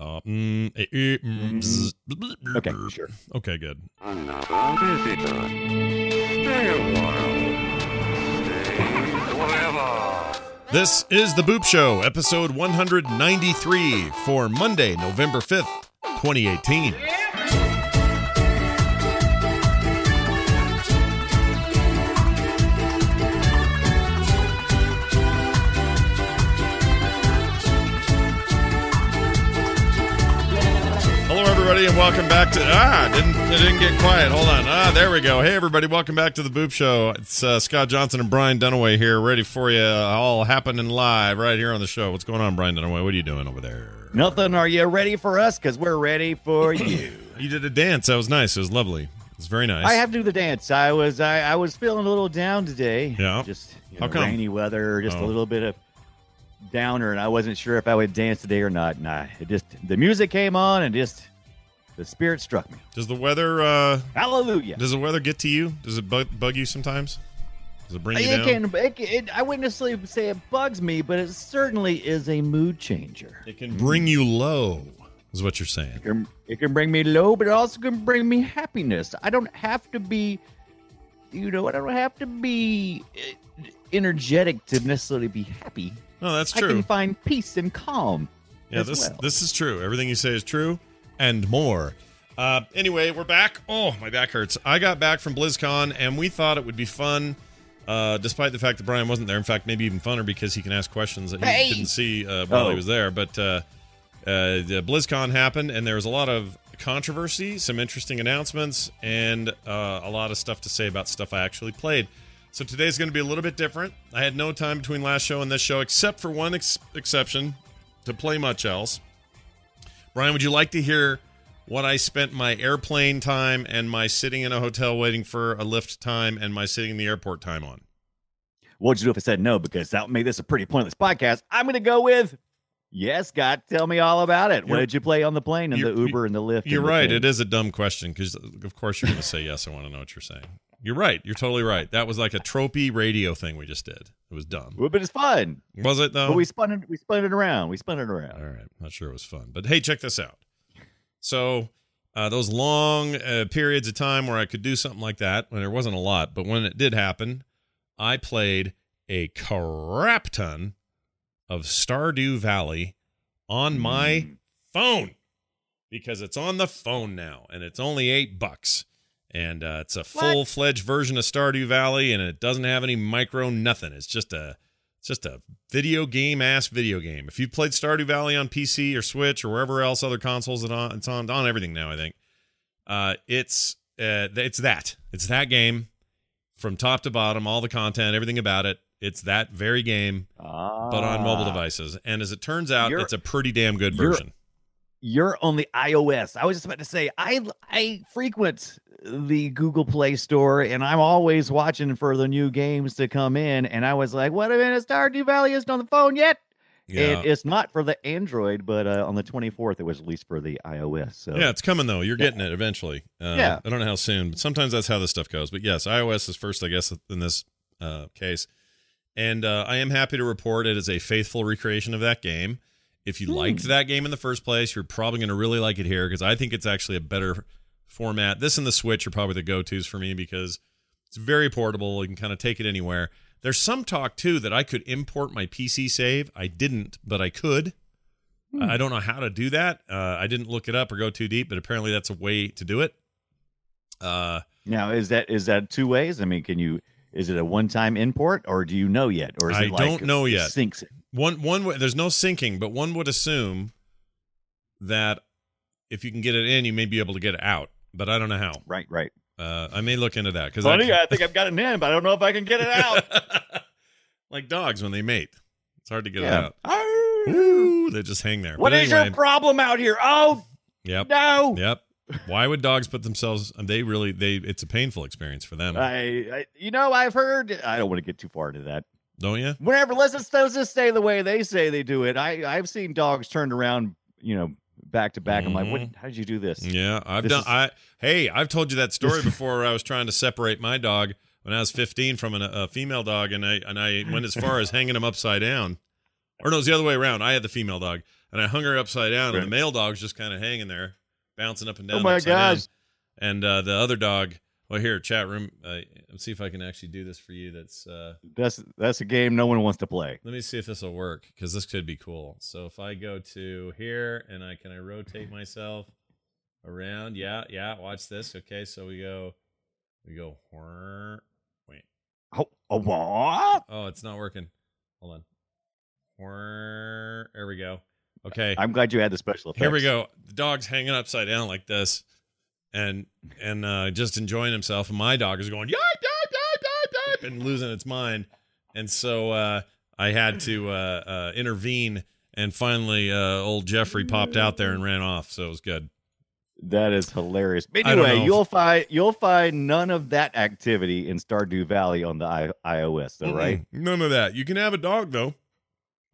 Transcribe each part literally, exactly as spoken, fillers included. Uh, mm, eh, eh, mm, okay, sure. Okay, good. Another visitor. Stay a while. Stay forever. This is The Boop Show, episode one hundred ninety-three for Monday, November fifth, twenty eighteen. Everybody, and welcome back to ah didn't it didn't get quiet hold on ah there we go. Hey everybody, welcome back to The Boop Show. It's uh, Scott Johnson and Brian Dunaway here, ready for you, all happening live right here on the show. What's going on, Brian Dunaway? What are you doing over there? Nothing. Are you ready for us? Because we're ready for you. You did a dance. That was nice. It was lovely. It was very nice. I have to do the dance. I was I, I was feeling a little down today. Yeah, just you know, rainy weather, just oh. a little bit of downer, and I wasn't sure if I would dance today or not. And I it just the music came on and just. The spirit struck me. Does the weather... Uh, Hallelujah. Does the weather get to you? Does it bug, bug you sometimes? Does it bring you it down? Can, it, it, I wouldn't necessarily say it bugs me, but it certainly is a mood changer. It can bring you low, is what you're saying. It can, it can bring me low, but it also can bring me happiness. I don't have to be... You know, I don't have to be energetic to necessarily be happy. No, that's true. I can find peace and calm. Yeah, this well. this is true. Everything you say is true. And more. Uh, anyway, we're back. Oh, my back hurts. I got back from BlizzCon, and we thought it would be fun, uh, despite the fact that Brian wasn't there. In fact, maybe even funner because he can ask questions that he hey. didn't see uh, while oh. he was there. But uh, uh, BlizzCon happened, and there was a lot of controversy, some interesting announcements, and uh, a lot of stuff to say about stuff I actually played. So today's going to be a little bit different. I had no time between last show and this show, except for one ex- exception, to play much else. Brian, would you like to hear what I spent my airplane time and my sitting in a hotel waiting for a Lyft time and my sitting in the airport time on? What'd you do if I said no? Because that would make this a pretty pointless podcast. I'm going to go with, yes, Scott, tell me all about it. You're, what did you play on the plane and the Uber and the Lyft? You're right. Plane? It is a dumb question because, of course, you're going to say yes. I want to know what you're saying. You're right. You're totally right. That was like a tropey radio thing we just did. It was dumb. Well, but it's fun. Was it, though? But we spun it, we spun it around. We spun it around. All right. Not sure it was fun. But, hey, check this out. So uh, those long uh, periods of time where I could do something like that, when there wasn't a lot, but when it did happen, I played a crap ton of Stardew Valley on my mm. phone because it's on the phone now, and it's only eight bucks. And uh, it's a full-fledged version of Stardew Valley, and it doesn't have any micro nothing. It's just a it's just a video game-ass video game. If you've played Stardew Valley on P C or Switch or wherever else, other consoles, it's on, it's on, on everything now, I think. Uh, it's uh, it's that. It's that game from top to bottom, all the content, everything about it. It's that very game, ah. but on mobile devices. And as it turns out, you're, it's a pretty damn good version. You're, you're on the iOS. I was just about to say, I I frequent... the Google Play Store, and I'm always watching for the new games to come in, and I was like, what a minute, Stardew Valley isn't on the phone yet. Yeah. It, it's not for the Android, but uh, on the twenty-fourth it was released for the iOS. So. Yeah, it's coming, though. You're getting yeah. it eventually. Uh, yeah. I don't know how soon, but sometimes that's how this stuff goes. But yes, iOS is first, I guess, in this uh, case. And uh, I am happy to report it is a faithful recreation of that game. If you mm. liked that game in the first place, you're probably going to really like it here, because I think it's actually a better... format. This and the Switch are probably the go-tos for me because it's very portable. You can kind of take it anywhere. There's some talk, too, that I could import my P C save. I didn't, but I could. Hmm. I don't know how to do that. Uh, I didn't look it up or go too deep, but apparently that's a way to do it. Uh, now, is that is that two ways? I mean, can you... Is it a one-time import, or do you know yet? Or is I it like don't know yet. Sinks? One, one way, there's no syncing, but one would assume that if you can get it in, you may be able to get it out. But I don't know how. Right, right. Uh, I may look into that. Funny, I, I think I've got it in, but I don't know if I can get it out. Like dogs when they mate. It's hard to get yeah. it out. Arr! Ooh, they just hang there. What but is anyway, your problem out here? Oh, yep. No. Yep. Why would dogs put themselves? They really, they. It's a painful experience for them. I, I you know, I've heard. I don't want to get too far into that. Don't you? Whenever lizards, those just stay the way they say they do it. I, I've seen dogs turned around, you know, back to back. Mm-hmm. I'm like, what? How did you do this? Yeah, I've this done. Is, I hey, I've told you that story before. Where I was trying to separate my dog when I was fifteen from an, a female dog, and I and I went as far as hanging him upside down. Or no, it was the other way around. I had the female dog, and I hung her upside down, right. And the male dog's just kind of hanging there, bouncing up and down. Oh, my gosh. Down. And uh, the other dog, well, here, chat room, uh, let's see if I can actually do this for you. That's uh, that's that's a game no one wants to play. Let me see if this will work, because this could be cool. So if I go to here, and I can I rotate myself around? Yeah, yeah, watch this. Okay, so we go, we go, wait. Oh, oh, what? Oh, it's not working. Hold on. There we go. Okay. I'm glad you had the special effects. Here we go. The dog's hanging upside down like this and and uh, just enjoying himself. And my dog is going, yip, yip, yip, yip, yip, and losing its mind. And so uh, I had to uh, uh, intervene. And finally, uh, old Jeffrey popped out there and ran off. So it was good. That is hilarious. Anyway, you'll find you'll find none of that activity in Stardew Valley on the I- iOS, though, mm-hmm. right? None of that. You can have a dog, though.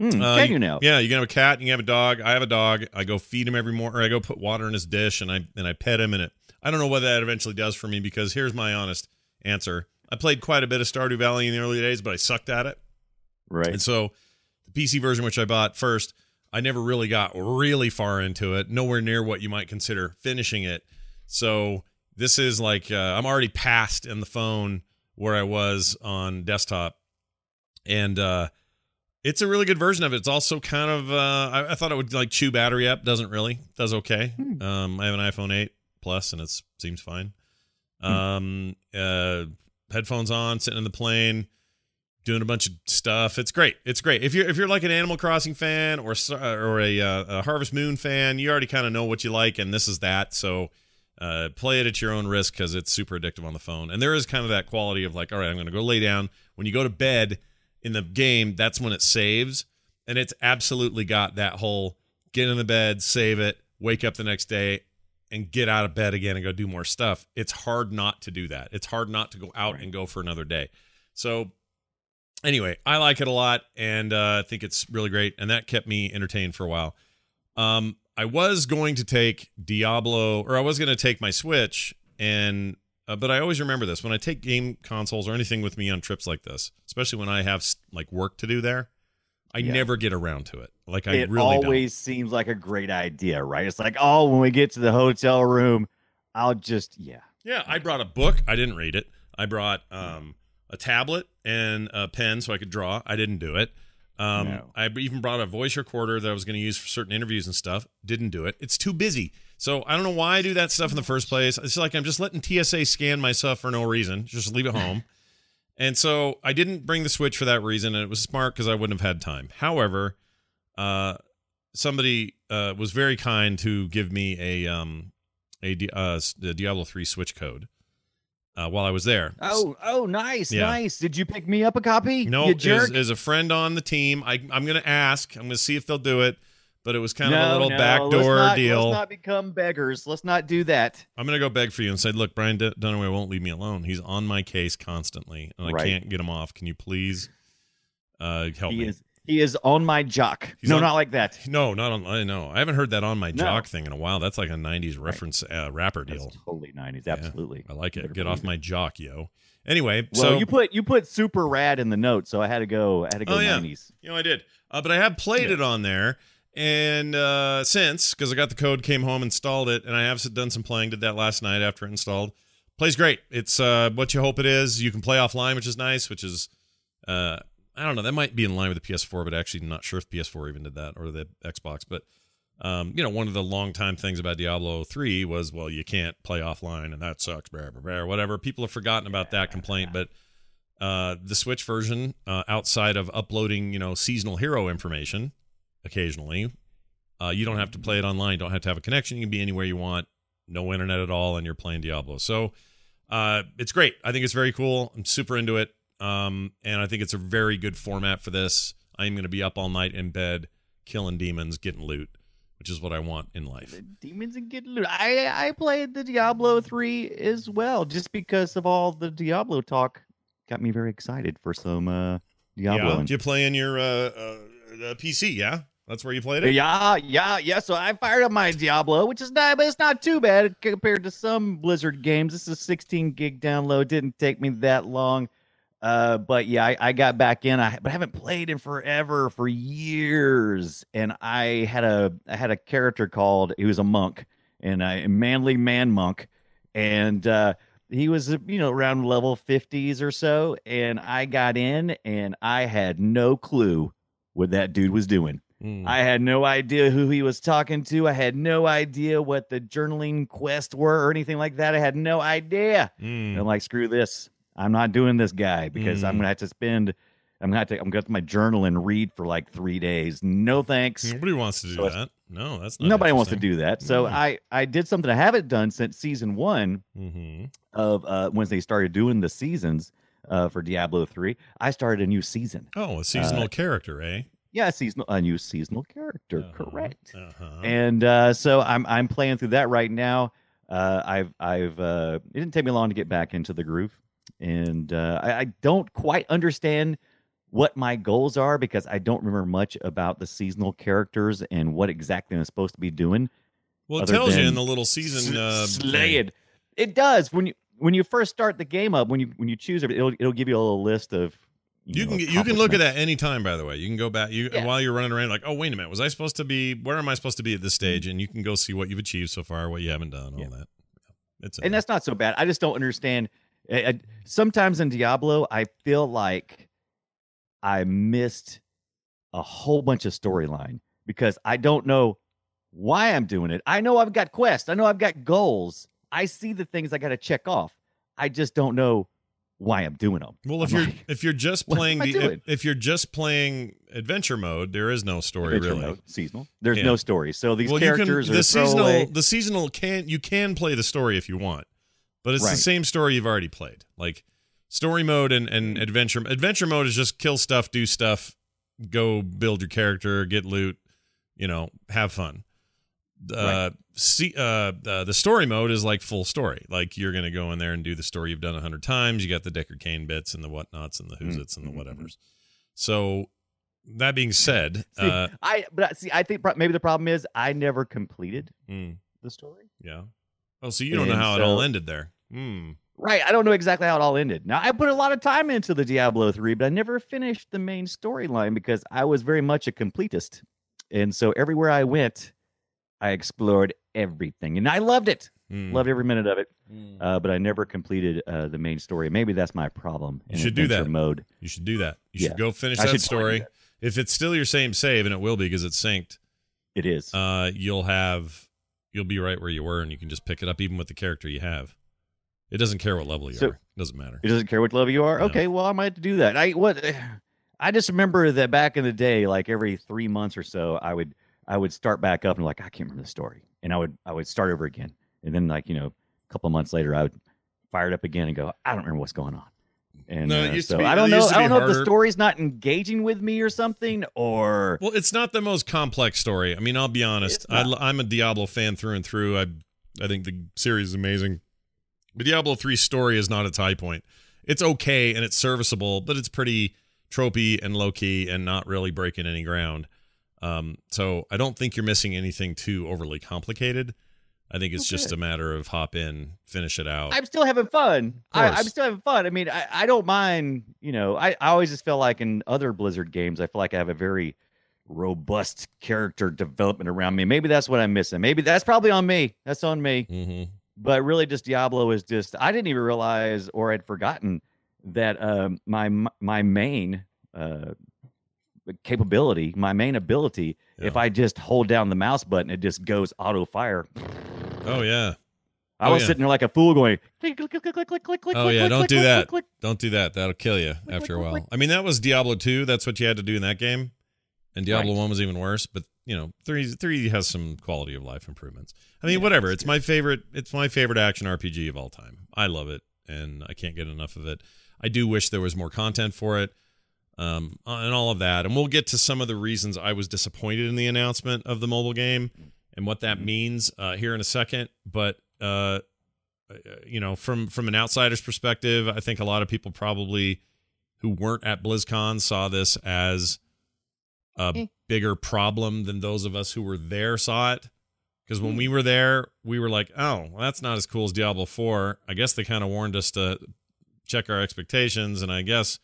Mm, uh, can you now? Yeah, you can have a cat, you can have a dog. I have a dog. I go feed him every morning, or I go put water in his dish, and I and I pet him in it. I don't know what that eventually does for me, because here's my honest answer: I played quite a bit of Stardew Valley in the early days, but I sucked at it. Right. And so, the P C version, which I bought first, I never really got really far into it. Nowhere near what you might consider finishing it. So this is like uh, I'm already past in the phone where I was on desktop, and. uh It's a really good version of it. It's also kind of, uh, I, I thought it would like chew battery up. Doesn't really. Does okay. Hmm. Um, I have an iPhone eight Plus, and it seems fine. Hmm. Um, uh, headphones on, sitting in the plane, doing a bunch of stuff. It's great. It's great. If you're if you're like an Animal Crossing fan or or a, uh, a Harvest Moon fan, you already kind of know what you like, and this is that. So uh, play it at your own risk, because it's super addictive on the phone. And there is kind of that quality of like, all right, I'm going to go lay down. When you go to bed, in the game, that's when it saves, and it's absolutely got that whole get in the bed, save it, wake up the next day, and get out of bed again and go do more stuff. It's hard not to do that. It's hard not to go out right. and go for another day. So anyway, I like it a lot, and uh, I think it's really great, and that kept me entertained for a while. Um, I was going to take Diablo, or I was going to take my Switch, and... Uh, but I always remember this when I take game consoles or anything with me on trips like this, especially when I have like work to do there, I yeah. never get around to it. Like I it really always don't. Seems like a great idea, right? It's like, oh, when we get to the hotel room, I'll just, yeah. Yeah. I brought a book. I didn't read it. I brought um, a tablet and a pen so I could draw. I didn't do it. Um, no. I even brought a voice recorder that I was going to use for certain interviews and stuff. Didn't do it. It's too busy. So I don't know why I do that stuff in the first place. It's like I'm just letting T S A scan myself for no reason. Just leave it home. And so I didn't bring the Switch for that reason, and it was smart because I wouldn't have had time. However, uh, somebody uh, was very kind to give me a um, a uh, the Diablo three Switch code uh, while I was there. Oh, oh, nice, yeah. nice. Did you pick me up a copy? No, as, as a friend on the team, I, I'm going to ask. I'm going to see if they'll do it. But it was kind of no, a little no, backdoor let's not, deal. Let's not become beggars. Let's not do that. I'm going to go beg for you and say, look, Brian D- Dunaway won't leave me alone. He's on my case constantly, and right. I can't get him off. Can you please uh, help he me? Is, he is on my jock. He's no, on, not like that. No, not on. I know. I haven't heard that on my no. jock thing in a while. That's like a nineties reference right. uh, rapper deal. That's totally nineties. Absolutely. Yeah, I like it. Better get off it. My jock, yo. Anyway, well, so you put you put super rad in the note, so I had to go. I had to go oh, yeah. nineties. You know, I did. Uh, but I have played yeah. it on there. And uh, since, because I got the code, came home, installed it, and I have done some playing, did that last night after it installed. Plays great. It's uh, what you hope it is. You can play offline, which is nice, which is, uh, I don't know, that might be in line with the P S four, but actually not sure if P S four even did that or the Xbox. But, um, you know, one of the long-time things about Diablo three was, well, you can't play offline, and that sucks, blah, blah, blah, whatever. People have forgotten about that complaint, but uh, the Switch version, uh, outside of uploading, you know, seasonal hero information... occasionally uh you don't have to play it online. You don't have to have a connection. You can be anywhere you want, no internet at all, and you're playing Diablo. So uh it's great. I think it's very cool. I'm super into it, um and I think it's a very good format for this. I'm going to be up all night in bed killing demons, getting loot, which is what I want in life. Demons and getting loot. I, I played the Diablo three as well, just because of all the Diablo talk. Got me very excited for some uh, Diablo. Yeah, and you playing your uh, uh, P C, yeah? That's where you played it? Yeah, yeah, yeah. So I fired up my Diablo, which is not, but it's not too bad compared to some Blizzard games. This is a sixteen gig download. Didn't take me that long. Uh, but yeah, I, I got back in. I but I haven't played in forever, for years. And I had a I had a character called, he was a monk, and I manly man monk, and uh, he was, you know, around level fifties or so. And I got in, and I had no clue what that dude was doing. Mm. I had no idea who he was talking to. I had no idea what the journaling quests were or anything like that. I had no idea. Mm. And I'm like, screw this. I'm not doing this guy, because mm. I'm going to have to spend, I'm going to have to, I'm going to my journal and read for like three days. No thanks. Nobody wants to do so that. No, that's not Nobody wants to do that. So mm. I, I did something I haven't done since season one mm-hmm. of uh, when they started doing the seasons uh, for Diablo three. I started a new season. Oh, a seasonal uh, character, eh? Yeah, seasonal, a new seasonal character, uh-huh. correct. Uh-huh. And uh, so I'm I'm playing through that right now. Uh, I've I've uh, it didn't take me long to get back into the groove, and uh, I, I don't quite understand what my goals are, because I don't remember much about the seasonal characters and what exactly I'm supposed to be doing. Well, it tells you in the little season uh, slay it. It does when you when you first start the game up. When you when you choose it, it'll it'll give you a little list of. You, you know, can you can look at that anytime, by the way. You can go back you yeah. while you're running around like, oh, wait a minute. Was I supposed to be, where am I supposed to be at this stage? And you can go see what you've achieved so far, what you haven't done, all yeah. that. It's and that's not so bad. I just don't understand. I, I, sometimes in Diablo, I feel like I missed a whole bunch of storyline because I don't know why I'm doing it. I know I've got quests. I know I've got goals. I see the things I got to check off. I just don't know why I'm doing them. Well, if I'm you're like, if you're just playing the if, if you're just playing adventure mode, there is no story adventure really. Mode, seasonal. There's yeah. no story. So these well, characters can, the are seasonal throwaway. The seasonal can you can play the story if you want. But it's right. the same story you've already played. Like story mode and, and adventure adventure mode is just kill stuff, do stuff, go build your character, get loot, you know, have fun. Uh, right. see, uh, uh, the story mode is like full story. Like you're going to go in there and do the story you've done a hundred times. You got the Decker Cain bits and the whatnots and the who's its mm-hmm. and the whatevers. So that being said, see, uh, I, but see, I think maybe the problem is I never completed mm. the story. Yeah. Oh, so you don't and know how so, it all ended there. Mm. Right. I don't know exactly how it all ended. Now I put a lot of time into the Diablo three, but I never finished the main storyline because I was very much a completist. And so everywhere I went, I explored everything, and I loved it. Mm. Loved every minute of it, mm. uh, but I never completed uh, the main story. Maybe that's my problem. You should do that. Mode. You should do that. You yeah. should go finish I that story. That. If it's still your same save, and it will be because it's synced. It is. Uh, you'll have, you'll be right where you were, and you can just pick it up even with the character you have. It doesn't care what level you so, are. It doesn't matter. It doesn't care what level you are? No. Okay, well, I might have to do that. I what? I just remember that back in the day, like every three months or so, I would... I would start back up and like, I can't remember the story. And I would I would start over again. And then like, you know, a couple months later, I would fire it up again and go, I don't remember what's going on. And no, it uh, used so to be, I don't know. I don't know harder. If the story's not engaging with me or something or. Well, it's not the most complex story. I mean, I'll be honest. I, I'm a Diablo fan through and through. I I think the series is amazing. But Diablo three's story is not its high point. It's okay and it's serviceable, but it's pretty tropey and low key and not really breaking any ground. Um, so I don't think you're missing anything too overly complicated. I think it's okay. just a matter of hop in, finish it out. I'm still having fun. I, I'm still having fun. I mean, I, I don't mind, you know, I, I always just feel like in other Blizzard games, I feel like I have a very robust character development around me. Maybe that's what I'm missing. Maybe that's probably on me. That's on me. Mm-hmm. But really just Diablo is just, I didn't even realize or I'd forgotten that, um, my, my main, uh, capability, my main ability, yeah. if I just hold down the mouse button, it just goes auto fire. Oh yeah. I oh, was yeah. sitting there like a fool going click click click click click click click. Oh yeah, click, don't click, do click, that. Click, don't do that. That'll kill you click, after click, a while. Click. I mean, that was Diablo two. That's what you had to do in that game. And Diablo one right. was even worse, but you know, three three has some quality of life improvements. I mean, yeah, whatever. It's good. my favorite it's my favorite action R P G of all time. I love it and I can't get enough of it. I do wish there was more content for it. um, and all of that. And we'll get to some of the reasons I was disappointed in the announcement of the mobile game and what that means uh, here in a second. But, uh, you know, from, from an outsider's perspective, I think a lot of people probably who weren't at BlizzCon saw this as a mm. bigger problem than those of us who were there saw it. Because when we were there, we were like, oh, well, that's not as cool as Diablo four. I guess they kind of warned us to check our expectations, and I guess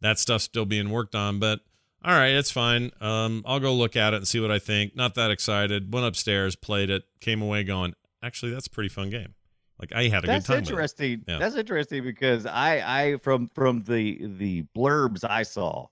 that stuff's still being worked on. But, all right, it's fine. Um, I'll go look at it and see what I think. Not that excited. Went upstairs, played it, came away going, actually, that's a pretty fun game. Like, I had a that's good time interesting. With it. Yeah. That's interesting because I, I from from the, the blurbs I saw,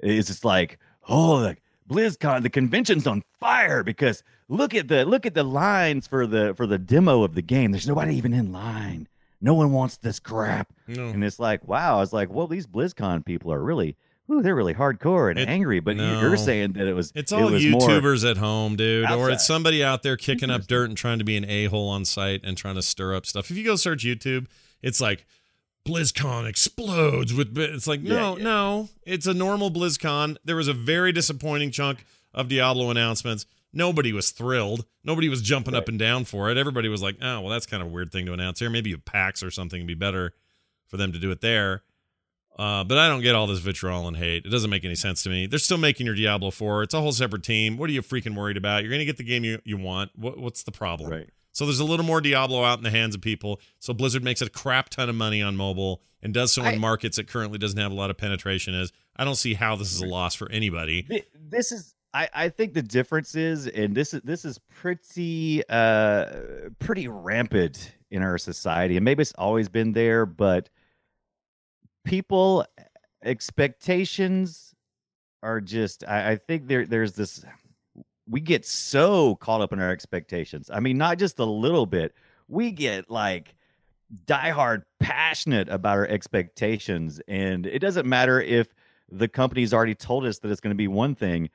it's just like, oh, like, BlizzCon, the convention's on fire because look at the look at the lines for the for the demo of the game. There's nobody even in line. No one wants this crap. No. And it's like, wow. I was like, well, these BlizzCon people are really, ooh, they're really hardcore and it, angry. But no. you're saying that it was it's all it was YouTubers at home, dude, outside. Or it's somebody out there kicking up dirt and trying to be an a-hole on site and trying to stir up stuff. If you go search YouTube, it's like, BlizzCon explodes with it's like no yeah, yeah. no it's a normal BlizzCon. There was a very disappointing chunk of Diablo announcements. Nobody was thrilled. Nobody was jumping right. up and down for it. Everybody was like, oh well, that's kind of a weird thing to announce here. Maybe a PAX or something would be better for them to do it there. Uh, but I don't get all this vitriol and hate. It doesn't make any sense to me. They're still making your Diablo four. It's a whole separate team. What are you freaking worried about? You're gonna get the game you, you want. What, what's the problem? Right. So there's a little more Diablo out in the hands of people. So Blizzard makes a crap ton of money on mobile and does so in markets it currently doesn't have a lot of penetration. Is I don't see how this is a loss for anybody. This is, I, I think the difference is, and this is this is pretty uh, pretty rampant in our society, and maybe it's always been there, but people expectations are just. I, I think there there's this. We get so caught up in our expectations. I mean, not just a little bit. We get like diehard passionate about our expectations. And it doesn't matter if the company's already told us that it's going to be one thing.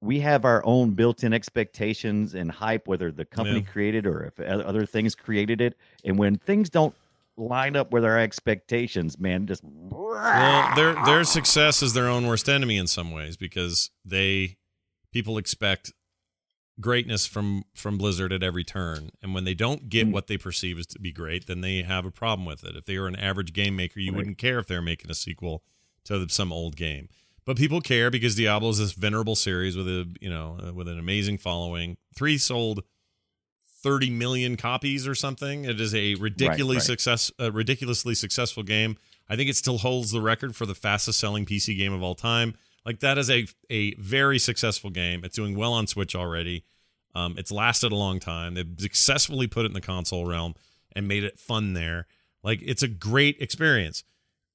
We have our own built-in expectations and hype, whether the company yeah. created or if other things created it. And when things don't line up with our expectations, man, just... Well, their their success is their own worst enemy in some ways because they... People expect greatness from, from Blizzard at every turn. And when they don't get what they perceive as to be great, then they have a problem with it. If they were an average game maker, you right. wouldn't care if they're making a sequel to some old game. But people care because Diablo is this venerable series with a, you know, with an amazing following. Three sold thirty million copies or something. It is a ridiculously right, right. success, a ridiculously successful game. I think it still holds the record for the fastest selling P C game of all time. Like, that is a a very successful game. It's doing well on Switch already. Um, it's lasted a long time. They've successfully put it in the console realm and made it fun there. Like, it's a great experience.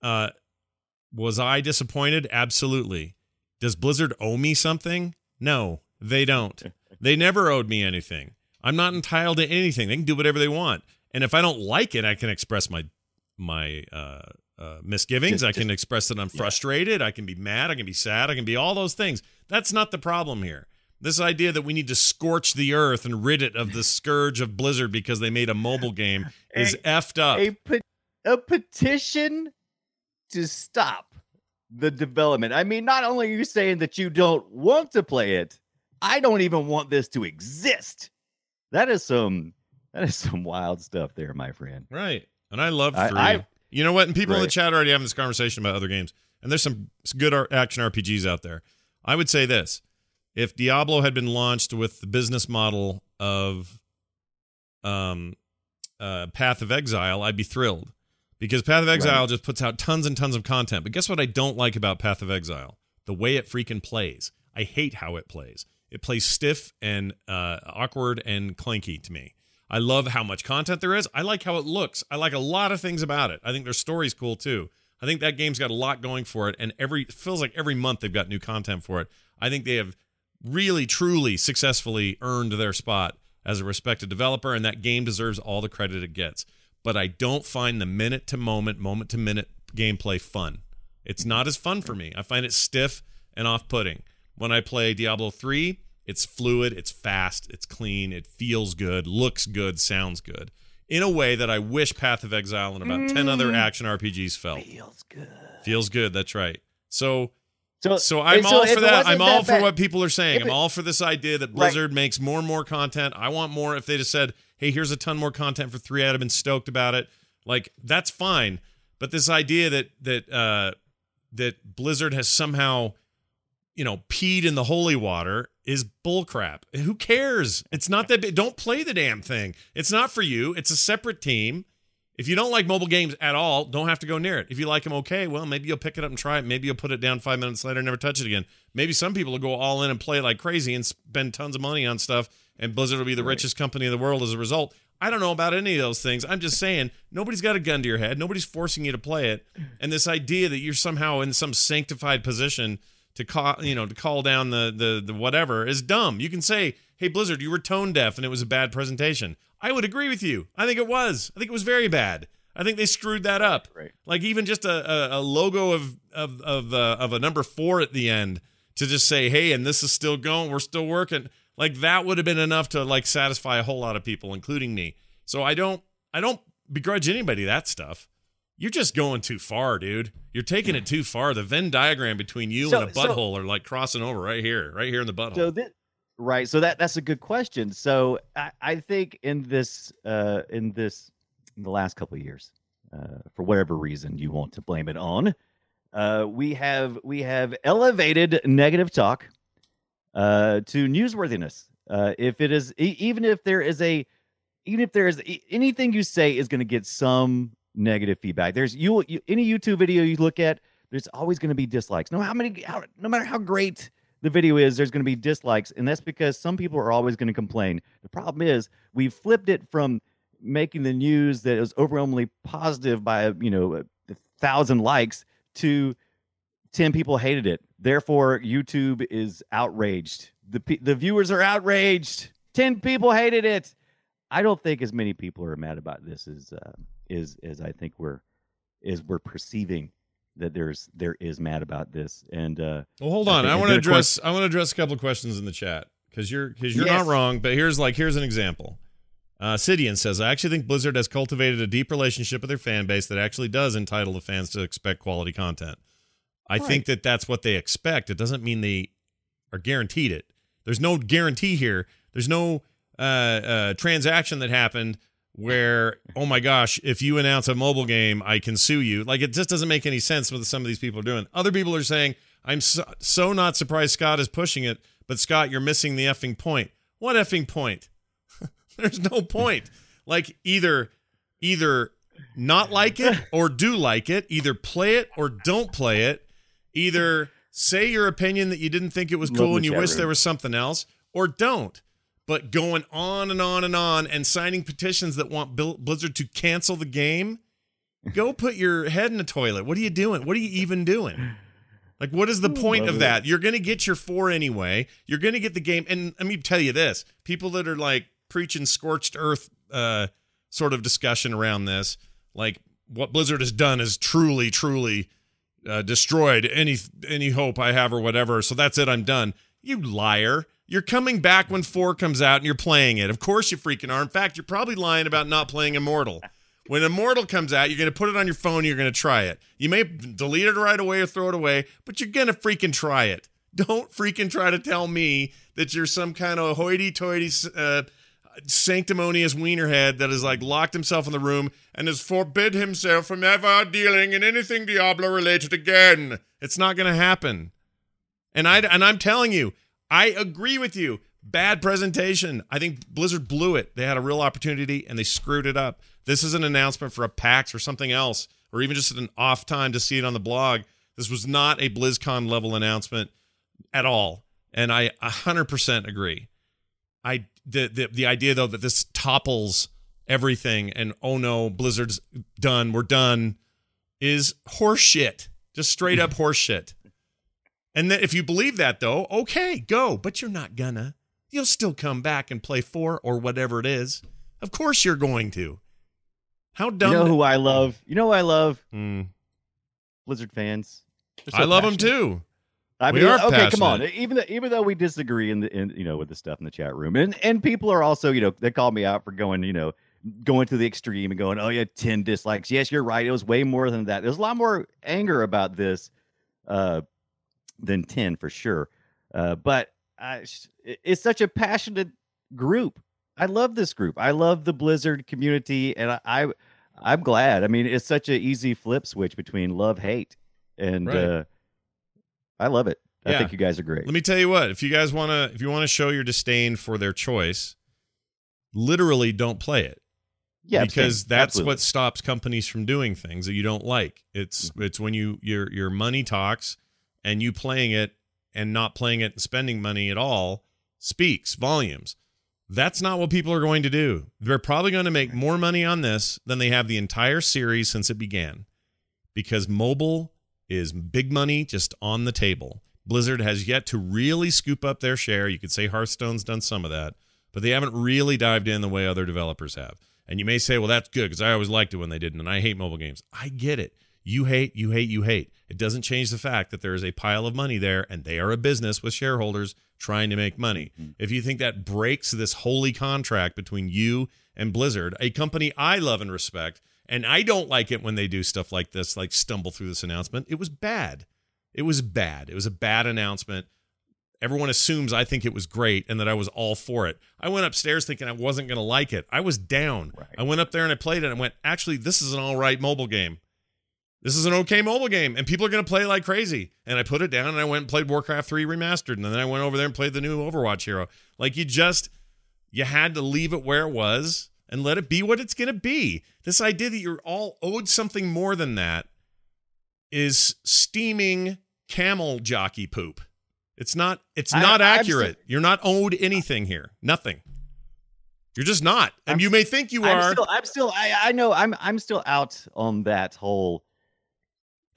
Uh, was I disappointed? Absolutely. Does Blizzard owe me something? No, they don't. They never owed me anything. I'm not entitled to anything. They can do whatever they want. And if I don't like it, I can express my... my uh, Uh, misgivings. Just, I can just, express that I'm frustrated. Yeah. I can be mad. I can be sad. I can be all those things. That's not the problem here. This idea that we need to scorch the earth and rid it of the scourge of Blizzard because they made a mobile game is a, effed up. A, pe- a petition to stop the development. I mean, not only are you saying that you don't want to play it, I don't even want this to exist. That is some, that is some wild stuff there, my friend. Right. And I love three. I, I, You know what? And people right. in the chat are already having this conversation about other games. And there's some good action R P Gs out there. I would say this. If Diablo had been launched with the business model of um, uh, Path of Exile, I'd be thrilled. Because Path of Exile right. just puts out tons and tons of content. But guess what I don't like about Path of Exile? The way it freaking plays. I hate how it plays. It plays stiff and uh, awkward and clanky to me. I love how much content there is. I like how it looks. I like a lot of things about it. I think their story's cool too. I think that game's got a lot going for it, and every it feels like every month they've got new content for it. I think they have really, truly, successfully earned their spot as a respected developer, and that game deserves all the credit it gets. But I don't find the minute-to-moment, moment-to-minute gameplay fun. It's not as fun for me. I find it stiff and off-putting. When I play Diablo three... It's fluid, it's fast, it's clean, it feels good, looks good, sounds good. In a way that I wish Path of Exile and about mm. ten other action R P Gs felt. Feels good. Feels good, that's right. So So, so I'm so all for that. I'm all that for bad. What people are saying. If I'm it, all for this idea that Blizzard right. makes more and more content. I want more. If they just said, hey, here's a ton more content for three, I'd have been stoked about it. Like, that's fine. But this idea that that uh, that Blizzard has somehow, you know, peed in the holy water is bullcrap. Who cares? It's not that big. Don't play the damn thing. It's not for you. It's a separate team. If you don't like mobile games at all, don't have to go near it. If you like them, okay, well, maybe you'll pick it up and try it. Maybe you'll put it down five minutes later and never touch it again. Maybe some people will go all in and play like crazy and spend tons of money on stuff, and Blizzard will be the right. richest company in the world as a result. I don't know about any of those things. I'm just saying, nobody's got a gun to your head. Nobody's forcing you to play it. And this idea that you're somehow in some sanctified position to call, you know, to call down the, the, the whatever is dumb. You can say, hey, Blizzard, you were tone deaf and it was a bad presentation. I would agree with you. I think it was. I think it was very bad. I think they screwed that up. Right. Like, even just a, a, a logo of of of, uh, of a number four at the end to just say, hey, and this is still going. We're still working. Like, that would have been enough to, like, satisfy a whole lot of people, including me. So I don't I don't begrudge anybody that stuff. You're just going too far, dude. You're taking it too far. The Venn diagram between you so, and a butthole so, are, like, crossing over right here, right here in the butthole. So this- Right. So that that's a good question. So I, I think in this uh, in this in the last couple of years, uh, for whatever reason you want to blame it on, uh, we have we have elevated negative talk uh, to newsworthiness. Uh, if it is e- even if there is a even if there is e- anything you say is going to get some negative feedback. There's you, you any YouTube video you look at, there's always going to be dislikes. No how many how, no matter how great the video is, there's going to be dislikes, and that's because some people are always going to complain. The problem is we've flipped it from making the news that it was overwhelmingly positive by, you know, a thousand likes to ten people hated it. Therefore, YouTube is outraged. The the viewers are outraged. ten people hated it. I don't think as many people are mad about this as uh, is as I think we're is we're perceiving. That there's there is mad about this, and uh, well, hold on. I, I want to address question. I want to address a couple of questions in the chat because you're because you're yes. not wrong. But here's like here's an example. Uh, Sidian says, I actually think Blizzard has cultivated a deep relationship with their fan base that actually does entitle the fans to expect quality content. I right. think that that's what they expect. It doesn't mean they are guaranteed it. There's no guarantee here. There's no uh, uh, transaction that happened where, oh my gosh, if you announce a mobile game, I can sue you. Like, it just doesn't make any sense what some of these people are doing. Other people are saying, I'm so, so not surprised Scott is pushing it, but Scott, you're missing the effing point. What effing point? There's no point. Like, either either not like it or do like it, either play it or don't play it, either say your opinion that you didn't think it was cool Love and you wish room. There was something else, or don't. But going on and on and on and signing petitions that want Blizzard to cancel the game, go put your head in the toilet. What are you doing? What are you even doing? Like, what is the point of that? You're going to get your four anyway. You're going to get the game. And let me tell you this. People that are, like, preaching scorched earth uh, sort of discussion around this, like, what Blizzard has done is truly, truly uh, destroyed any any hope I have or whatever. So that's it. I'm done. You liar. You're coming back when four comes out and you're playing it. Of course you freaking are. In fact, you're probably lying about not playing Immortal. When Immortal comes out, you're going to put it on your phone and you're going to try it. You may delete it right away or throw it away, but you're going to freaking try it. Don't freaking try to tell me that you're some kind of hoity-toity uh, sanctimonious wienerhead that has, like, locked himself in the room and has forbid himself from ever dealing in anything Diablo-related again. It's not going to happen. And I, and I'm telling you, I agree with you. Bad presentation. I think Blizzard blew it. They had a real opportunity, and they screwed it up. This is an announcement for a PAX or something else, or even just an off time to see it on the blog. This was not a BlizzCon-level announcement at all, and I one hundred percent agree. I the, the the idea, though, that this topples everything and, oh, no, Blizzard's done, we're done, is horseshit. Just straight-up horseshit. And then if you believe that, though, okay, go. But you're not gonna. You'll still come back and play four or whatever it is. Of course you're going to. How dumb. You know who I love? You know who I love? Mm. Blizzard fans. So I love passionate. them, too. I we mean, are okay, passionate. Come on. Even though, even though we disagree in the in, you know, with the stuff in the chat room, and and people are also, you know, they call me out for going, you know, going to the extreme and going, oh, yeah, ten dislikes. Yes, you're right. It was way more than that. There's a lot more anger about this. Uh than ten for sure. Uh, but I, it's such a passionate group. I love this group. I love the Blizzard community, and I, I I'm glad. I mean, it's such an easy flip switch between love, hate, and right. uh, I love it. I yeah. think you guys are great. Let me tell you what, if you guys want to, if you want to show your disdain for their choice, literally don't play it. Yeah, because abstain. That's Absolutely. What stops companies from doing things that you don't like. It's mm-hmm. it's when you your your money talks, and you playing it and not playing it and spending money at all speaks volumes. That's not what people are going to do. They're probably going to make more money on this than they have the entire series since it began, because mobile is big money just on the table. Blizzard has yet to really scoop up their share. You could say Hearthstone's done some of that, but they haven't really dived in the way other developers have. And you may say, well, that's good because I always liked it when they didn't, and I hate mobile games. I get it. You hate, you hate, you hate. It doesn't change the fact that there is a pile of money there, and they are a business with shareholders trying to make money. Mm-hmm. If you think that breaks this holy contract between you and Blizzard, a company I love and respect, and I don't like it when they do stuff like this, like stumble through this announcement. It was bad. It was bad. It was a bad announcement. Everyone assumes I think it was great and that I was all for it. I went upstairs thinking I wasn't going to like it. I was down. Right. I went up there and I played it and went, actually, this is an all right mobile game. This is an okay mobile game, and people are going to play like crazy. And I put it down and I went and played Warcraft three Remastered, and then I went over there and played the new Overwatch hero. Like, you just, you had to leave it where it was and let it be what it's going to be. This idea that you're all owed something more than that is steaming camel jockey poop. It's not it's not I, accurate. Still, you're not owed anything here. Nothing. You're just not. And I'm, you may think you I'm are. Still, I'm still I, I know I'm I'm still out on that whole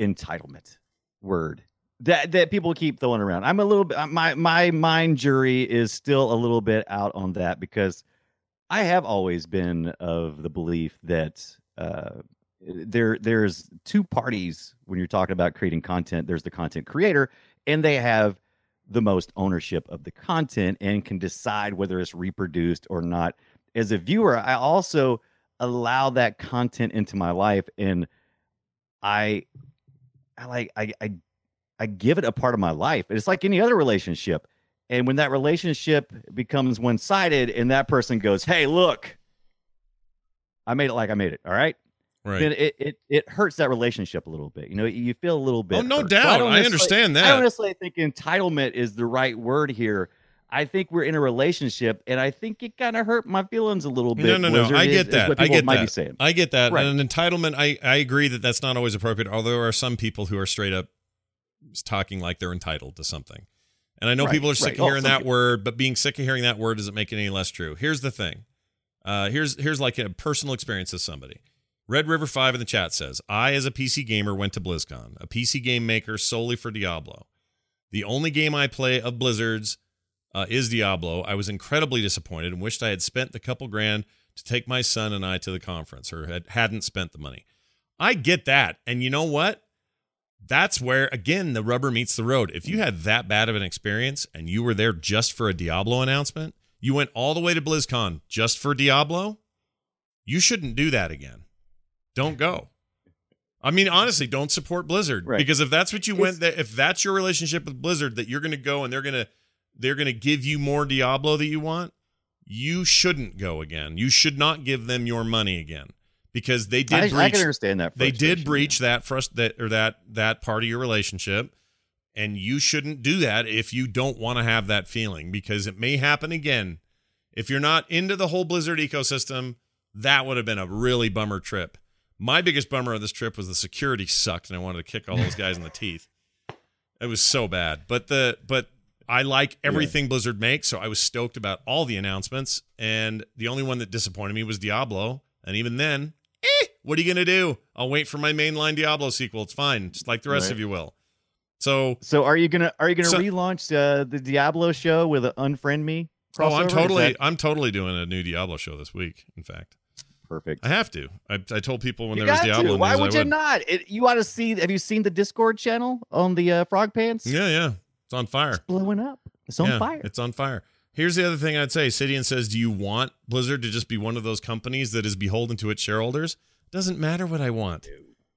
entitlement word that that people keep throwing around. I'm a little bit my my mind jury is still a little bit out on that, because I have always been of the belief that uh there there's two parties when you're talking about creating content. There's the content creator, and they have the most ownership of the content and can decide whether it's reproduced or not. As a viewer, I also allow that content into my life, and I, I like I, I I give it a part of my life. It's like any other relationship, and when that relationship becomes one-sided, and that person goes, "Hey, look, I made it like I made it," all right. Right. Then it, it it hurts that relationship a little bit. You know, you feel a little bit. Oh, no hurt. doubt. So I, I understand that. I don't necessarily think entitlement is the right word here. I think we're in a relationship, and I think it kind of hurt my feelings a little bit. No, no, Blizzard no. I get is, that. Is I get might that. Be saying. I get that. Right. And an entitlement, I, I agree that that's not always appropriate, although there are some people who are straight up talking like they're entitled to something. And I know right. people are sick right. of hearing oh, that people. word, but being sick of hearing that word doesn't make it any less true. Here's the thing. Uh, here's here's like a personal experience of somebody. Red River five in the chat says, I, as a P C gamer, went to BlizzCon, a P C game maker solely for Diablo. The only game I play of Blizzard's uh, is Diablo. I was incredibly disappointed and wished I had spent the couple grand to take my son and I to the conference, or had, hadn't spent the money. I get that. And you know what? That's where, again, the rubber meets the road. If you had that bad of an experience and you were there just for a Diablo announcement, you went all the way to BlizzCon just for Diablo, you shouldn't do that again. Don't go. I mean, honestly, don't support Blizzard, right. because if that's what you went, that if that's your relationship with Blizzard, that you're going to go and they're going to they're going to give you more Diablo that you want, you shouldn't go again. You should not give them your money again, because they did I, breach. I can understand that they did breach yeah. that frust that or that that part of your relationship, and you shouldn't do that if you don't want to have that feeling, because it may happen again. If you're not into the whole Blizzard ecosystem, that would have been a really bummer trip. My biggest bummer of this trip was the security sucked, and I wanted to kick all those guys in the teeth. It was so bad. But the but I like everything yeah. Blizzard makes, so I was stoked about all the announcements, and the only one that disappointed me was Diablo. And even then, eh, what are you going to do? I'll wait for my mainline Diablo sequel. It's fine, just like the rest right. of you will. So So are you going to are you going to so, relaunch uh, the Diablo show with an Unfriend Me crossover? Oh, I'm totally that- I'm totally doing a new Diablo show this week, in fact. Perfect. I have to. I, I told people when you there was Diablo. Why would you would. not? It, you ought to see. Have you seen the Discord channel on the uh, Frog Pants? Yeah, yeah. It's on fire. It's blowing up. It's on yeah, fire. It's on fire. Here's the other thing I'd say. Sidian says, do you want Blizzard to just be one of those companies that is beholden to its shareholders? Doesn't matter what I want.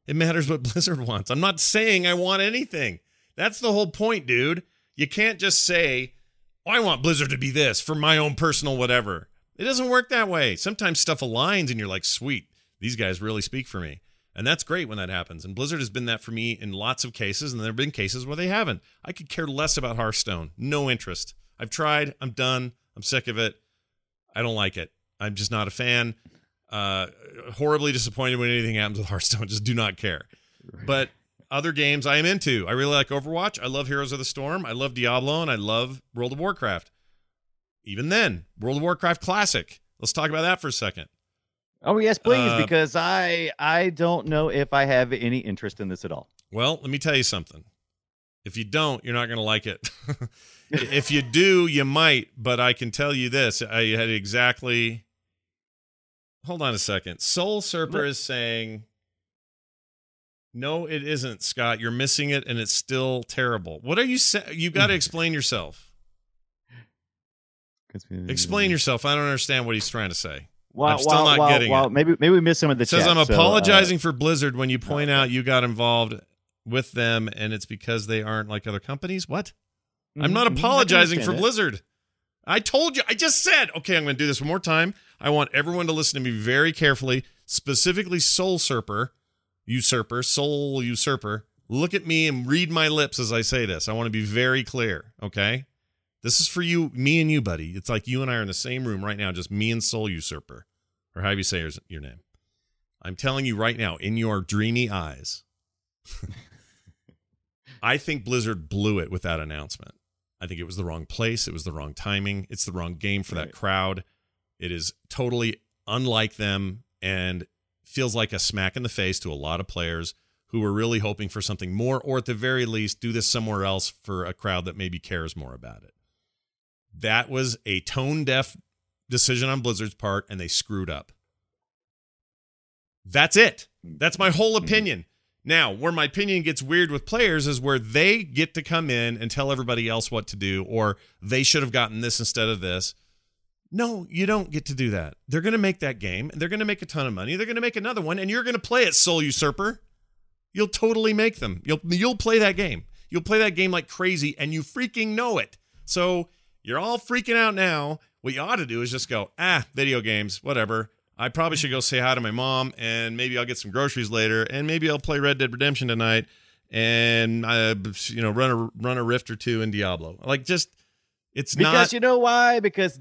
It matters what Blizzard wants. I'm not saying I want anything. That's the whole point, dude. You can't just say, oh, I want Blizzard to be this for my own personal whatever. It doesn't work that way. Sometimes stuff aligns and you're like, sweet, these guys really speak for me. And that's great when that happens. And Blizzard has been that for me in lots of cases, and there have been cases where they haven't. I could care less about Hearthstone. No interest. I've tried. I'm done. I'm sick of it. I don't like it. I'm just not a fan. Uh, horribly disappointed when anything happens with Hearthstone. Just do not care. Right. But other games I am into. I really like Overwatch. I love Heroes of the Storm. I love Diablo, and I love World of Warcraft. Even then, World of Warcraft Classic. Let's talk about that for a second. Oh, yes, please, uh, because I I don't know if I have any interest in this at all. Well, let me tell you something. If you don't, you're not going to like it. If you do, you might, but I can tell you this. I had exactly... Hold on a second. Soul Surfer is saying, no, it isn't, Scott. You're missing it, and it's still terrible. What are you saying? You've got to explain yourself. Explain yourself. I don't understand what he's trying to say. Well, I'm still well, not well, getting well, it. Maybe, maybe we missed some of the chat. Says, I'm apologizing so, uh, for Blizzard when you point uh, out you got involved with them and it's because they aren't like other companies. What? Mm-hmm. I'm not apologizing mm-hmm. for Blizzard. I told you. I just said, okay, I'm going to do this one more time. I want everyone to listen to me very carefully, specifically Soul Surfer, Usurper, Soul Usurper. Look at me and read my lips as I say this. I want to be very clear, okay? This is for you, me and you, buddy. It's like you and I are in the same room right now, just me and Soul Usurper, or however you say your name. I'm telling you right now, in your dreamy eyes, I think Blizzard blew it with that announcement. I think it was the wrong place. It was the wrong timing. It's the wrong game for right. that crowd. It is totally unlike them and feels like a smack in the face to a lot of players who were really hoping for something more, or at the very least, do this somewhere else for a crowd that maybe cares more about it. That was a tone-deaf decision on Blizzard's part, and they screwed up. That's it. That's my whole opinion. Now, where my opinion gets weird with players is where they get to come in and tell everybody else what to do, or they should have gotten this instead of this. No, you don't get to do that. They're going to make that game, and they're going to make a ton of money. They're going to make another one, and you're going to play it, Soul Usurper. You'll totally make them. You'll, you'll play that game. You'll play that game like crazy, and you freaking know it. So... you're all freaking out now. What you ought to do is just go, ah, video games, whatever. I probably should go say hi to my mom, and maybe I'll get some groceries later, and maybe I'll play Red Dead Redemption tonight, and uh, you know, run a run a rift or two in Diablo. Like, just it's because not because you know why? Because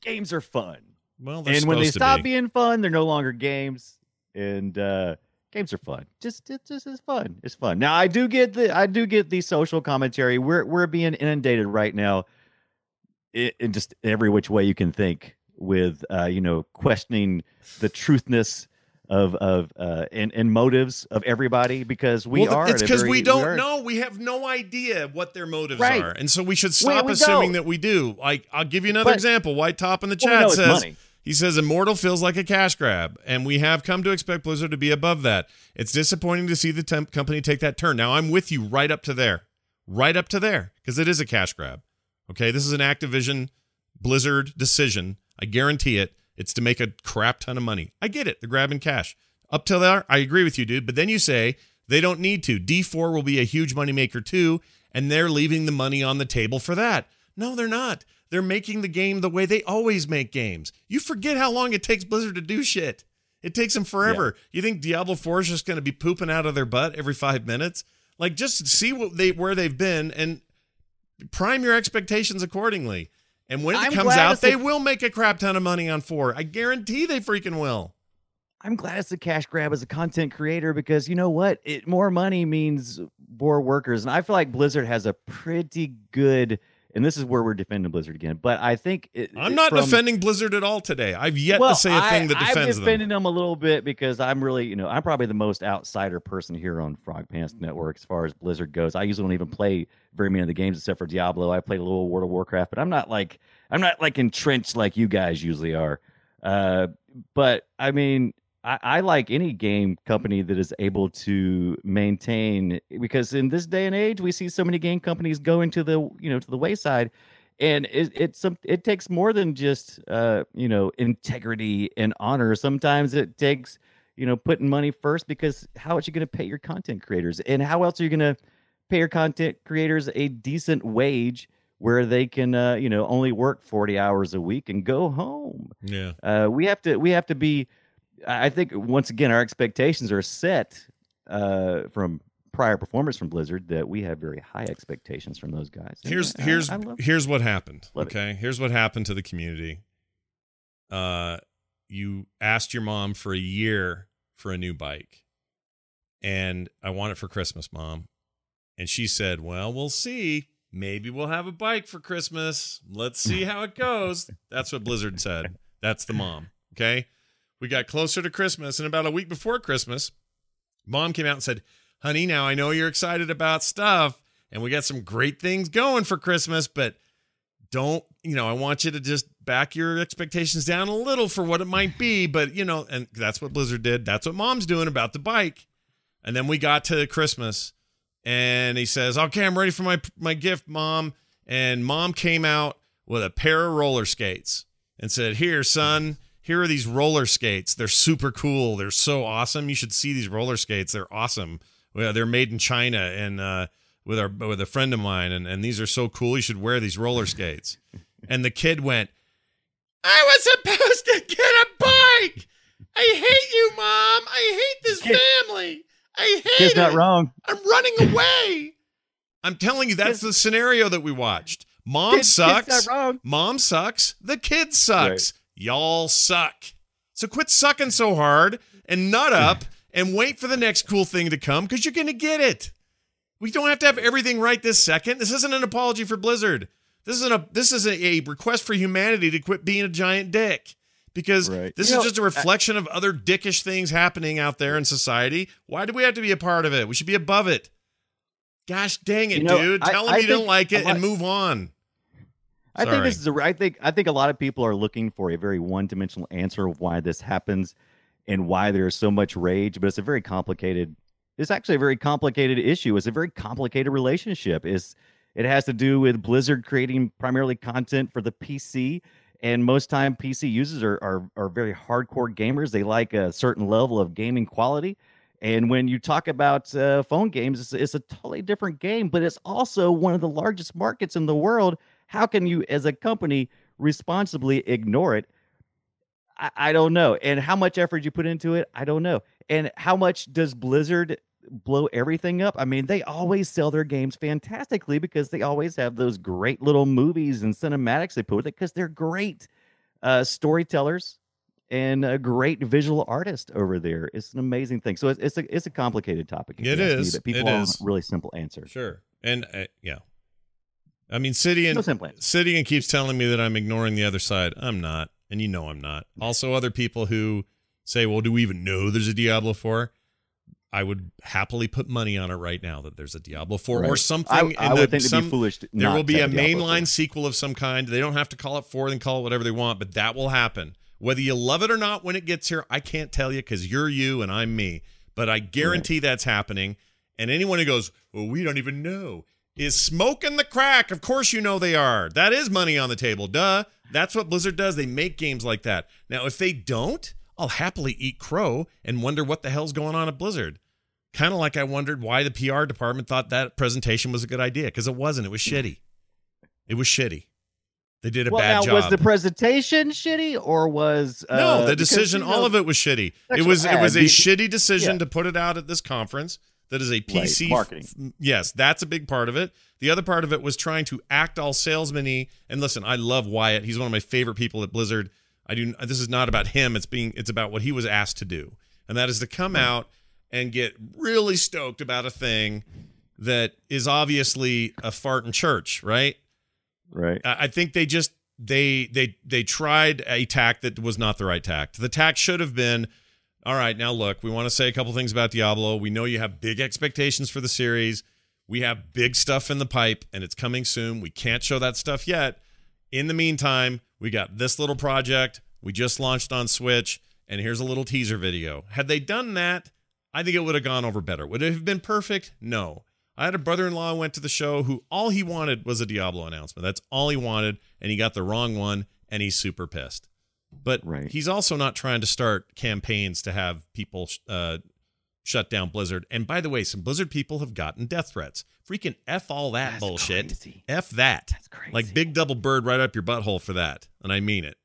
games are fun. Well, and when they stop be. being fun, they're no longer games, and uh, games are fun. Just it's just it's fun. It's fun. Now I do get the I do get the social commentary. We're we're being inundated right now. It, it just every which way you can think with, uh, you know, questioning the truthness of of uh, and, and motives of everybody, because we well, are. It's because we don't we are, know. We have no idea what their motives right. are. And so we should stop we, we assuming don't. that we do. Like, I'll give you another but, example. White Top in the chat well, we says, he says, Immortal feels like a cash grab, and we have come to expect Blizzard to be above that. It's disappointing to see the temp company take that turn. Now, I'm with you right up to there, right up to there, because it is a cash grab. Okay, this is an Activision Blizzard decision. I guarantee it. It's to make a crap ton of money. I get it. They're grabbing cash. Up till there, I agree with you, dude. But then you say they don't need to. D four will be a huge moneymaker too, and they're leaving the money on the table for that. No, they're not. They're making the game the way they always make games. You forget how long it takes Blizzard to do shit. It takes them forever. Yeah. You think Diablo four is just going to be pooping out of their butt every five minutes? Like, just see what they where they've been and... prime your expectations accordingly. And when it I'm comes out, they a, will make a crap ton of money on four. I guarantee they freaking will. I'm glad it's a cash grab as a content creator, because you know what? It, more money means more workers. And I feel like Blizzard has a pretty good, and this is where we're defending Blizzard again, but I think... It, I'm it, not from, defending Blizzard at all today. I've yet well, to say a I, thing that defends them. I'm defending them. them a little bit because I'm really, you know, I'm probably the most outsider person here on Frog Pants Network as far as Blizzard goes. I usually don't even play very many of the games except for Diablo. I played a little World of Warcraft, but I'm not like I'm not like entrenched like you guys usually are. Uh, but I mean, I, I like any game company that is able to maintain, because in this day and age, we see so many game companies go into the you know to the wayside, and it it's it takes more than just uh, you know integrity and honor. Sometimes it takes you know putting money first, because how are you going to pay your content creators, and how else are you going to pay your content creators a decent wage where they can, uh, you know, only work forty hours a week and go home. Yeah, uh, we have to we have to be. I think once again, our expectations are set uh, from prior performance from Blizzard that we have very high expectations from those guys. And here's I, here's I here's what happened. Love okay, it. Here's what happened to the community. Uh, you asked your mom for a year for a new bike, and I want it for Christmas, Mom. And she said, "Well, we'll see. Maybe we'll have a bike for Christmas. Let's see how it goes." That's what Blizzard said. That's the mom. Okay. We got closer to Christmas, and about a week before Christmas, Mom came out and said, "Honey, now I know you're excited about stuff, and we got some great things going for Christmas, but don't, you know, I want you to just back your expectations down a little for what it might be." But, you know, and that's what Blizzard did. That's what Mom's doing about the bike. And then we got to Christmas, and he says, "Okay, I'm ready for my, my gift, Mom." And Mom came out with a pair of roller skates and said, "Here, son. Here are these roller skates. They're super cool. They're so awesome. You should see these roller skates. They're awesome. Well, they're made in China and uh, with our with a friend of mine. And, and these are so cool. You should wear these roller skates." And the kid went, "I was supposed to get a bike. I hate you, Mom. I hate this family. I hate Kid's it. Not wrong. I'm running away." I'm telling you, that's the scenario that we watched. Mom Kid, sucks. Kid's not wrong. Mom sucks. The kid sucks. Right. Y'all suck. So quit sucking so hard and nut up and wait for the next cool thing to come, because you're going to get it. We don't have to have everything right this second. This isn't an apology for Blizzard. This isn't a this is a request for humanity to quit being a giant dick, because right. this you is know, just a reflection I, of other dickish things happening out there in society. Why do we have to be a part of it? We should be above it. Gosh dang it, you know, dude. I, Tell them I you don't like it lot- and move on. Sorry. I think this is a, I think I think a lot of people are looking for a very one-dimensional answer of why this happens and why there is so much rage, but it's a very complicated it's actually a very complicated issue. It's a very complicated relationship. It's, it has to do with Blizzard creating primarily content for the P C, and most time P C users are are, are very hardcore gamers. They like a certain level of gaming quality. And when you talk about uh, phone games, it's, it's a totally different game, but it's also one of the largest markets in the world. How can you, as a company, responsibly ignore it? I, I don't know. And how much effort you put into it, I don't know. And how much does Blizzard blow everything up? I mean, they always sell their games fantastically because they always have those great little movies and cinematics they put with it, because they're great uh, storytellers and a great visual artist over there. It's an amazing thing. So it's, it's, a, it's a complicated topic. It is. Me, but people it is. People want a really simple answer. Sure. And, uh, yeah. I mean, Sidian, no Sidian keeps telling me that I'm ignoring the other side. I'm not, and you know I'm not. Also, other people who say, "Well, do we even know there's a Diablo four? I would happily put money on it right now that there's a Diablo four right. or something. I, I in would the, think some, be foolish to There will be a mainline sequel of some kind. They don't have to call it four, then call it whatever they want, but that will happen. Whether you love it or not when it gets here, I can't tell you, because you're you and I'm me. But I guarantee right. that's happening. And anyone who goes, "Well, we don't even know," is smoking the crack. Of course you know they are. That is money on the table, duh. That's what Blizzard does. They make games like that. Now, if they don't, I'll happily eat crow and wonder what the hell's going on at Blizzard. Kind of like I wondered why the P R department thought that presentation was a good idea, because it wasn't. It was shitty. It was shitty. They did a well, bad now, job. Was the presentation shitty, or was... Uh, no, the decision, all know, of it was shitty. It was, it was a the, shitty decision yeah. to put it out at this conference. That is a P C right, marketing. F- yes, that's a big part of it. The other part of it was trying to act all salesman-y. And listen, I love Wyatt. He's one of my favorite people at Blizzard. I do. This is not about him. It's being. It's about what he was asked to do, and that is to come right. out and get really stoked about a thing that is obviously a fart in church, right? Right. I think they just they they they tried a tack that was not the right tack. The tack should have been, "All right, now look, we want to say a couple things about Diablo. We know you have big expectations for the series. We have big stuff in the pipe, and it's coming soon. We can't show that stuff yet. In the meantime, we got this little project we just launched on Switch, and here's a little teaser video." Had they done that, I think it would have gone over better. Would it have been perfect? No. I had a brother-in-law who went to the show who all he wanted was a Diablo announcement. That's all he wanted, and he got the wrong one, and he's super pissed. But right. he's also not trying to start campaigns to have people uh, shut down Blizzard. And by the way, some Blizzard people have gotten death threats. Freaking F all that That's bullshit. Crazy. F that. That's crazy. Like big double bird right up your butthole for that. And I mean it.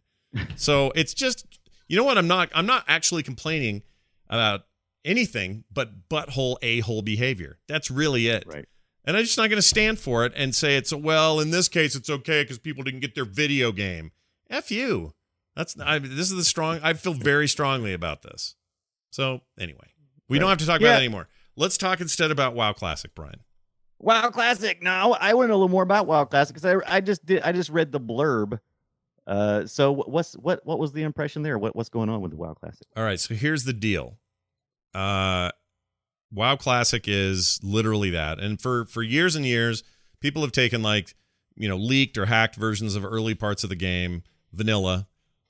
So it's just, you know what? I'm not, I'm not actually complaining about anything but butthole a-hole behavior. That's really it. Right. And I'm just not going to stand for it and say it's, well, in this case, it's okay because people didn't get their video game. F you. That's, I, this is the strong, I feel very strongly about this. So anyway, we don't have to talk yeah. about it anymore. Let's talk instead about WoW Classic, Brian. WoW Classic. Now I want to know a little more about WoW Classic because I, I just did, I just read the blurb. Uh, so what's, what, what was the impression there? What, what's going on with the WoW Classic? All right. So here's the deal. Uh, WoW Classic is literally that. And for, for years and years, people have taken like, you know, leaked or hacked versions of early parts of the game, vanilla,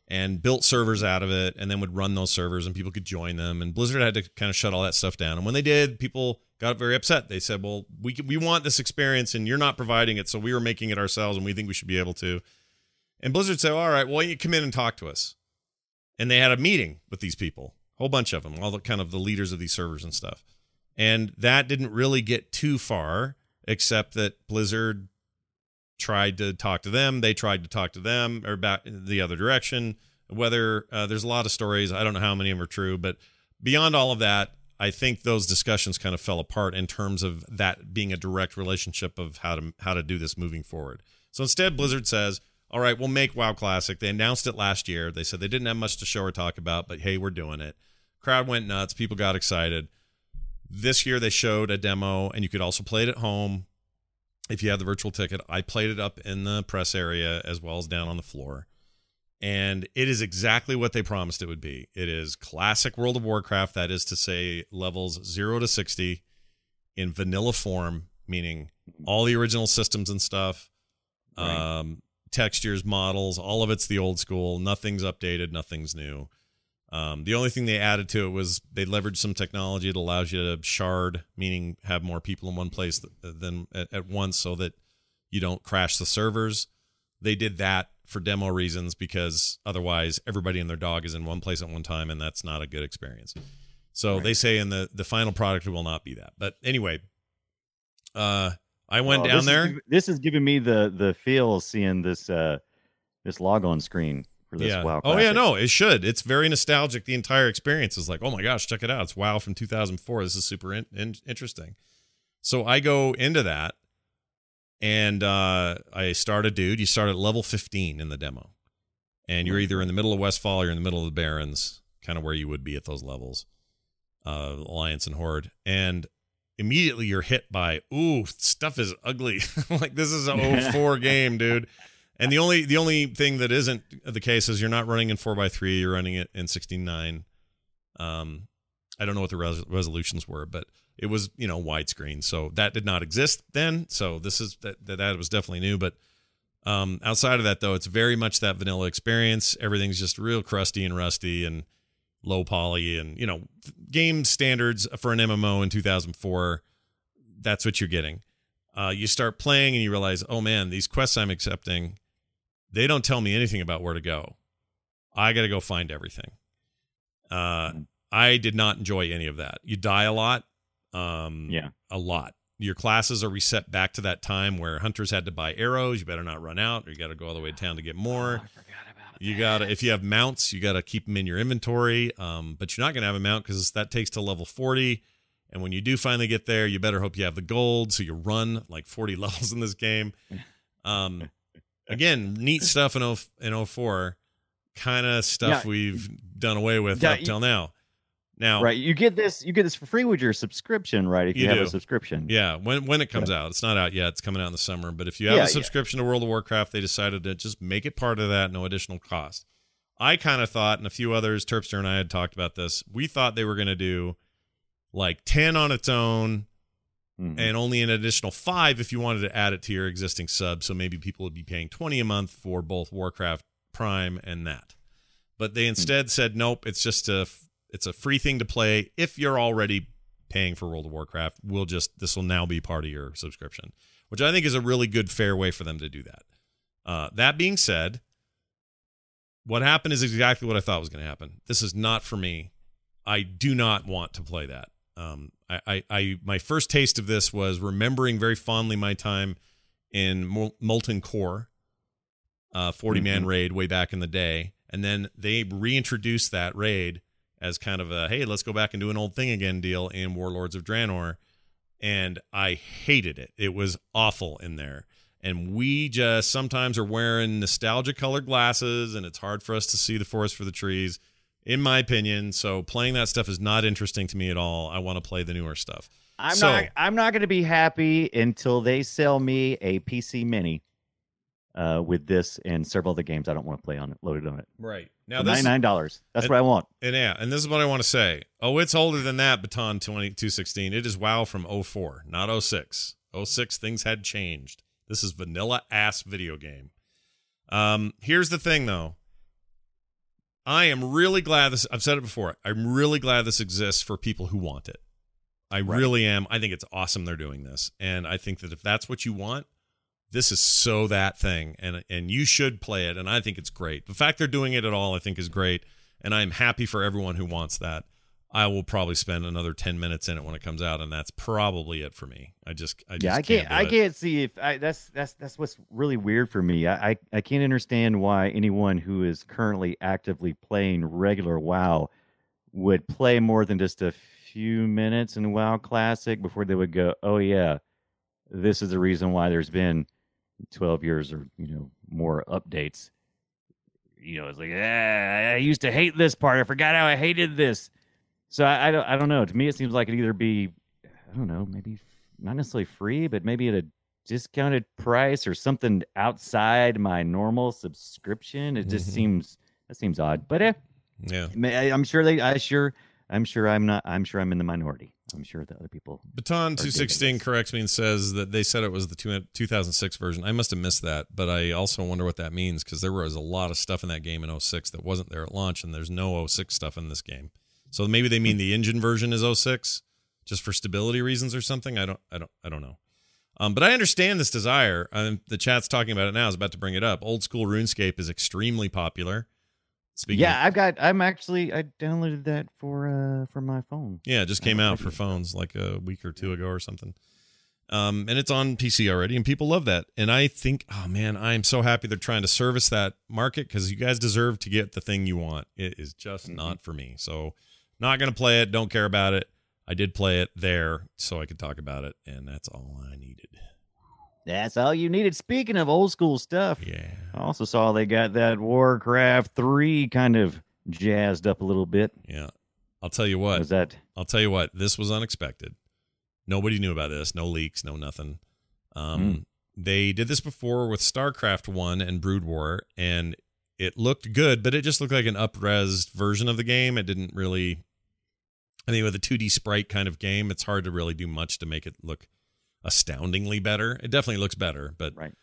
and built servers out of it and then would run those servers and people could join them. And Blizzard had to kind of shut all that stuff down. And when they did, people got very upset. They said, well, we we want this experience and you're not providing it. So we were making it ourselves and we think we should be able to. And Blizzard said, all right, well, you come in and talk to us. And they had a meeting with these people, a whole bunch of them, all the kind of the leaders of these servers and stuff. And that didn't really get too far, except that Blizzard tried to talk to them. They tried to talk to them or back the other direction. Whether uh, there's a lot of stories. I don't know how many of them are true, but beyond all of that, I think those discussions kind of fell apart in terms of that being a direct relationship of how to, how to do this moving forward. So instead Blizzard says, all right, we'll make WoW Classic. They announced it last year. They said they didn't have much to show or talk about, but hey, we're doing it. Crowd went nuts. People got excited. This year they showed a demo and you could also play it at home. If you have the virtual ticket, I played it up in the press area as well as down on the floor. And it is exactly what they promised it would be. It is classic World of Warcraft. That is to say levels zero to sixty in vanilla form, meaning all the original systems and stuff, right. um, textures, models, all of it's the old school. Nothing's updated. Nothing's new. Um, the only thing they added to it was they leveraged some technology that allows you to shard, meaning have more people in one place th- than at, at once so that you don't crash the servers. They did that for demo reasons because otherwise everybody and their dog is in one place at one time and that's not a good experience. So right. they say in the, the final product, it will not be that. But anyway, uh, I went oh, down this there. Is, this is giving me the, the feel seeing this, uh, this logon screen. For this yeah. WoW Classic. Oh yeah, no, it should. It's very nostalgic. The entire experience is like, oh my gosh, check it out. It's WoW from two thousand four. This is super in- in- interesting. So I go into that, and uh, I start a dude. You start at level fifteen in the demo, and you're either in the middle of Westfall or you're in the middle of the Barrens, kind of where you would be at those levels, uh, Alliance and Horde, and immediately you're hit by, ooh, stuff is ugly. Like this is an oh four game, dude. And the only the only thing that isn't the case is you're not running in four by three, you're running it in sixteen by nine. Um, I don't know what the res- resolutions were, but it was, you know, widescreen. So that did not exist then. So this is that that was definitely new. But um, outside of that, though, it's very much that vanilla experience. Everything's just real crusty and rusty and low poly and, you know, game standards for an M M O in two thousand four. That's what you're getting. Uh, you start playing and you realize, oh, man, these quests I'm accepting, they don't tell me anything about where to go. I got to go find everything. Uh, I did not enjoy any of that. You die a lot. Um, yeah. A lot. Your classes are reset back to that time where hunters had to buy arrows. You better not run out or you got to go all the way to town to get more. Oh, I forgot about you got to, if you have mounts, you got to keep them in your inventory. Um, but you're not going to have a mount because that takes to level forty. And when you do finally get there, you better hope you have the gold. So you run like forty levels in this game. Um, Again, neat stuff in oh, in oh four, kind of stuff yeah. we've done away with yeah, up till now. Now, right, you get this, you get this for free with your subscription, right? If you, you have do. a subscription, yeah. When when it comes yeah. out, it's not out yet. It's coming out in the summer. But if you have yeah, a subscription yeah. to World of Warcraft, they decided to just make it part of that, no additional cost. I kind of thought, and a few others, Terpster and I had talked about this. We thought they were going to do like ten on its own. Mm-hmm. And only an additional five if you wanted to add it to your existing sub. So maybe people would be paying twenty a month for both Warcraft Prime and that. But they instead mm-hmm. said, nope, it's just a, it's a free thing to play. If you're already paying for World of Warcraft, we'll just, this will now be part of your subscription, which I think is a really good, fair way for them to do that. Uh, that being said, what happened is exactly what I thought was going to happen. This is not for me. I do not want to play that. um, I, I, I, my first taste of this was remembering very fondly my time in Mol- Molten Core, uh, forty man mm-hmm. raid way back in the day. And then they reintroduced that raid as kind of a, hey, let's go back and do an old thing again deal in Warlords of Draenor. And I hated it. It was awful in there. And we just sometimes are wearing nostalgia-colored glasses, and it's hard for us to see the forest for the trees, in my opinion. So playing that stuff is not interesting to me at all. I want to play the newer stuff. I'm so, not. I'm not going to be happy until they sell me a P C Mini uh, with this and several other games I don't want to play on it, loaded on it. Right now, this, ninety-nine dollars. That's and, what I want. And yeah, and this is what I want to say. Oh, it's older than that, Baton twenty-two sixteen. It is WoW from oh four, not oh six. oh six, things had changed. This is vanilla ass video game. Um, here's the thing though. I am really glad this, I've said it before. I'm really glad this exists for people who want it. I right. really am. I think it's awesome they're doing this. And I think that if that's what you want, this is so that thing. And and you should play it. And I think it's great. The fact they're doing it at all, I think is great. And I'm happy for everyone who wants that. I will probably spend another ten minutes in it when it comes out, and that's probably it for me. I just, I just yeah, I can't, can't I can't see if I, that's, that's, that's what's really weird for me. I, I, I can't understand why anyone who is currently actively playing regular WoW would play more than just a few minutes in WoW Classic before they would go, oh yeah, this is the reason why there's been twelve years or, you know, more updates. You know, it's like, ah, I used to hate this part. I forgot how I hated this. So I, I don't I don't know. To me, it seems like it either be, I don't know, maybe not necessarily free, but maybe at a discounted price or something outside my normal subscription. It mm-hmm. just seems that seems odd. But eh, yeah, I, I'm sure they. I sure I'm sure I'm not. I'm sure I'm in the minority. I'm sure the other people. Baton two sixteen corrects me and says that they said it was the two thousand six version. I must have missed that, but I also wonder what that means because there was a lot of stuff in that game in oh six that wasn't there at launch, and there's no oh six stuff in this game. So maybe they mean the engine version is oh six just for stability reasons or something. I don't, I don't, I don't know. Um, but I understand this desire. Um, the chat's talking about it now. I was about to bring it up. Old school RuneScape is extremely popular. Speaking yeah, of, I've got, I'm actually, I downloaded that for, uh, for my phone. Yeah. It just came out for phones like a week or two ago or something. Um, and it's on P C already and people love that. And I think, oh man, I'm so happy they're trying to service that market because you guys deserve to get the thing you want. It is just mm-hmm. not for me. So, not going to play it. Don't care about it. I did play it there so I could talk about it, and that's all I needed. That's all you needed. Speaking of old school stuff, yeah. I also saw they got that Warcraft three kind of jazzed up a little bit. Yeah. I'll tell you what. What was that? I'll tell you what. This was unexpected. Nobody knew about this. No leaks, no nothing. Um, mm. They did this before with StarCraft one and Brood War, and it looked good, but it just looked like an up-res version of the game. It didn't really... I mean, with a two D sprite kind of game, it's hard to really do much to make it look astoundingly better. It definitely looks better, but right.